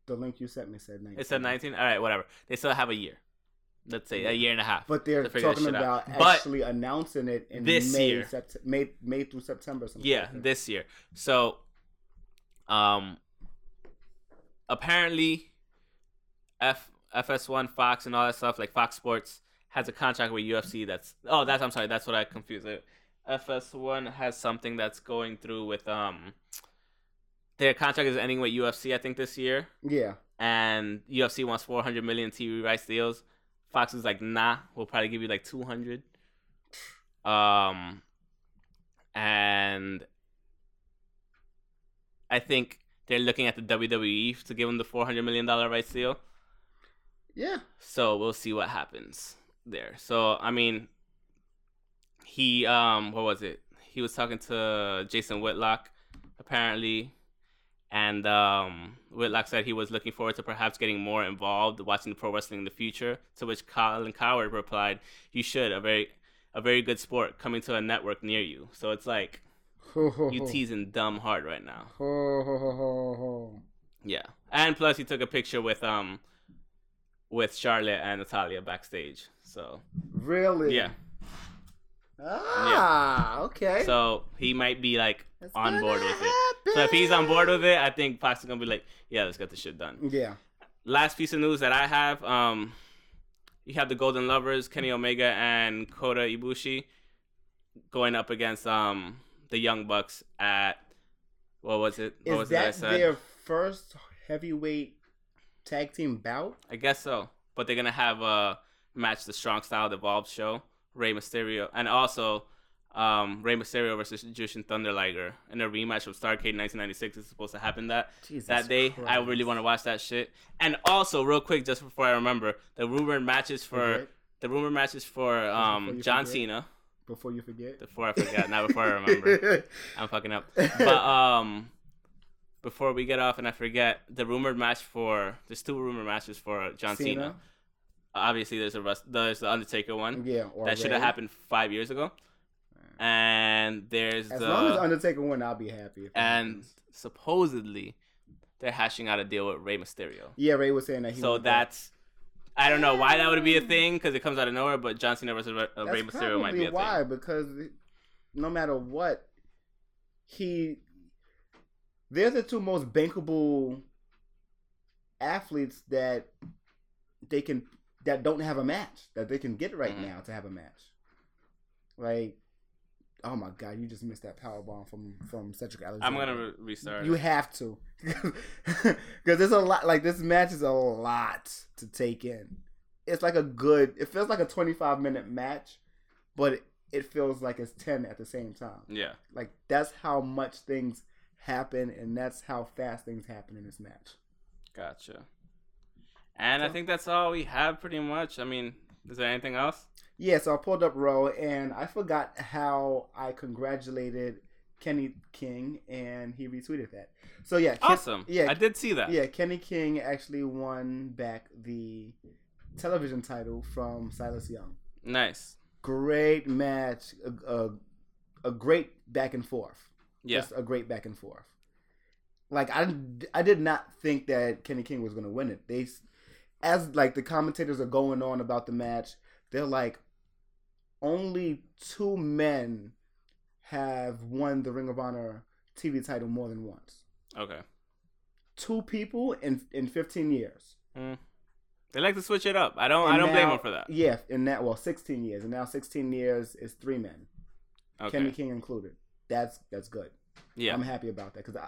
The link you sent me said nineteen. It said nineteen. All right, whatever. They still have a year. Let's say yeah. a year and a half. But they're talking about out. actually but announcing it in this May, year. Sept- May, May through September. Something yeah, like this year. So, um, apparently. F F S one, Fox, and all that stuff, like Fox Sports has a contract with U F C that's oh that's I'm sorry that's what I confused it. F S one has something that's going through with um their contract is ending with U F C I think this year. Yeah. And U F C wants four hundred million T V rights deals. Fox is like, nah, we'll probably give you like two hundred. Um and I think they're looking at the W W E to give them the four hundred million dollars rights deal. Yeah. So we'll see what happens there. So I mean, he um, what was it? He was talking to Jason Whitlock, apparently, and um, Whitlock said he was looking forward to perhaps getting more involved, watching the pro wrestling in the future. To which Colin Cowherd replied, "You should. A very, a very good sport coming to a network near you." So it's like you teasing dumb hard right now. Yeah, and plus he took a picture with um. with Charlotte and Natalia backstage. So really, yeah. Ah, yeah. Okay. So he might be like it's on board with happen. it. So if he's on board with it, I think Fox is gonna be like, yeah, let's get this shit done. Yeah. Last piece of news that I have, um, you have the Golden Lovers, Kenny Omega and Kota Ibushi, going up against um the Young Bucks at what was it? What is was that, that I said? Their first heavyweight tag team bout? I guess so. But they're gonna have a match, the Strong Style Evolved show. Rey Mysterio, and also um, Rey Mysterio versus Jushin Thunder Liger in a rematch of Starrcade nineteen ninety-six is supposed to happen that Jesus that day. Christ. I really want to watch that shit. And also, real quick, just before I remember, the rumored matches for okay. the rumored matches for um, John forget. Cena. Before you forget. Before I forget, not before I remember. I'm fucking up. But um, before we get off and I forget, the rumored match for there's two rumored matches for John Cena. Cena. Obviously, there's a rest, there's the Undertaker one. Yeah, that should have happened five years ago. And there's as the... As long as Undertaker won, I'll be happy. And supposedly, they're hashing out a deal with Rey Mysterio. Yeah, Rey was saying that he... So that's... Go. I don't know why that would be a thing, because it comes out of nowhere, but John Cena versus Rey Mysterio might be a why, thing. That's probably why, because no matter what, he... They're the two most bankable athletes that they can... that don't have a match that they can get right mm-hmm. now to have a match. Like, oh my God, you just missed that power bomb from from Cedric Alexander. I'm gonna re- restart. You have to, because there's a lot. Like this match is a lot to take in. It's like a good. It feels like a twenty-five minute match, but it, it feels like it's ten at the same time. Yeah, like that's how much things happen, and that's how fast things happen in this match. Gotcha. And so, I think that's all we have pretty much. I mean, is there anything else? Yeah, so I pulled up Raw, and I forgot how I congratulated Kenny King, and he retweeted that. So, yeah. Ken- awesome. Yeah, I did see that. Yeah, Kenny King actually won back the television title from Silas Young. Nice. Great match. A, a, a great back and forth. Yeah. Just a great back and forth. Like, I, I did not think that Kenny King was going to win it. They... As, like, the commentators are going on about the match, they're like, only two men have won the Ring of Honor T V title more than once. Okay. Two people in in fifteen years. Mm. They like to switch it up. I don't and I don't now, blame them for that. Yeah, in that, well, sixteen years. And now sixteen years is three men. Okay. Kenny King included. That's that's good. Yeah. I'm happy about that. Because I,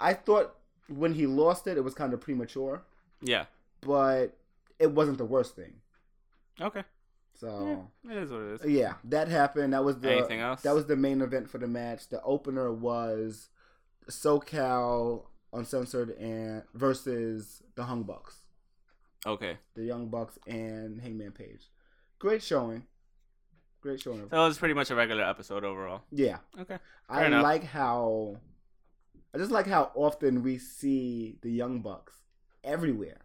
I thought when he lost it, it was kind of premature. Yeah. But it wasn't the worst thing. Okay. So yeah, it is what it is. Yeah, that happened. That was the anything else? That was the main event for the match. The opener was SoCal Uncensored and versus the Hung Bucks. Okay. The Young Bucks and Hangman Page. Great showing. Great showing. So it was pretty much a regular episode overall. Yeah. Okay. Fair I enough. like how I just like how often we see the Young Bucks everywhere.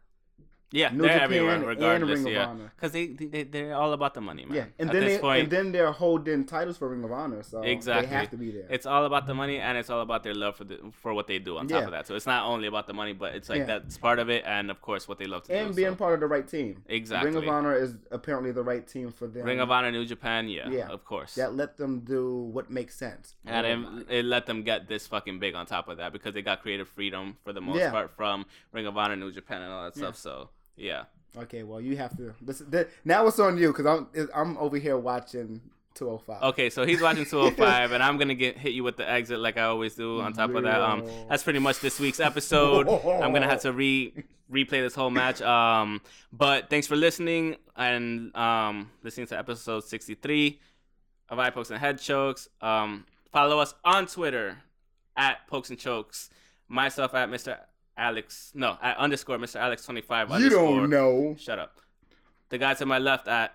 Yeah, New they're Japan everywhere, regardless. Yeah, because they, they they're all about the money, man. Yeah, and At then this they, point, and then they're holding titles for Ring of Honor, so exactly. they have to be there. It's all about the money, and it's all about their love for the, for what they do. On yeah. top of that, so it's not only about the money, but it's like yeah. that's part of it, and of course, what they love to and do. And being so. part of the right team. Exactly. Ring of Honor is apparently the right team for them. Ring of Honor, New Japan, yeah, yeah. of course. That let them do what makes sense, and it, it let them get this fucking big. On top of that, because they got creative freedom for the most yeah. part from Ring of Honor, New Japan, and all that yeah. stuff. So. Yeah. Okay, well, you have to... This, this, now it's on you, because I'm I'm over here watching two oh five. Okay, so he's watching two oh five, and I'm going to get hit you with the exit like I always do on top yeah. of that. Um, that's pretty much this week's episode. I'm going to have to re replay this whole match. Um, But thanks for listening, and um, listening to episode sixty-three of Eye Pokes and Head Chokes. Um, Follow us on Twitter, at Pokes and Chokes. Myself, at Mister Alex, no, at underscore Mister Alex twenty-five. You don't know. Shut up. The guy to my left at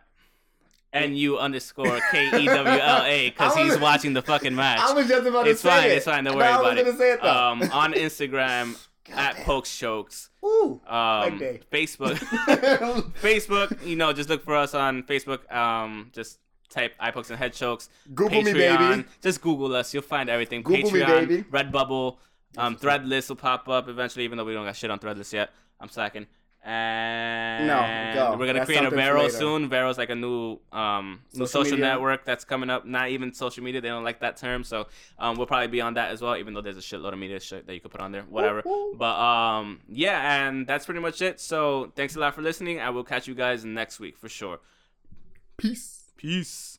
N U underscore K E W L A, because he's was, watching the fucking match. I was just about to it's say fine, it. It's fine. Don't worry I was about it. Say it though. Um, on Instagram at PokesChokes. Ooh, um, Facebook. Facebook. You know, just look for us on Facebook. Um, just. Type Eye Pokes and Head Chokes. Google Patreon. me, baby. Just Google us. You'll find everything. Google Patreon, me, baby. Redbubble. Um, Threadless will pop up eventually, even though we don't got shit on Threadless yet. I'm slacking. And no, go. We're gonna that's create a Vero soon. Vero's like a new um social new social media. network that's coming up. Not even social media; they don't like that term. So um, we'll probably be on that as well. Even though there's a shitload of media shit that you could put on there, whatever. Woo-hoo. But um, yeah, and that's pretty much it. So thanks a lot for listening. I will catch you guys next week for sure. Peace. Peace.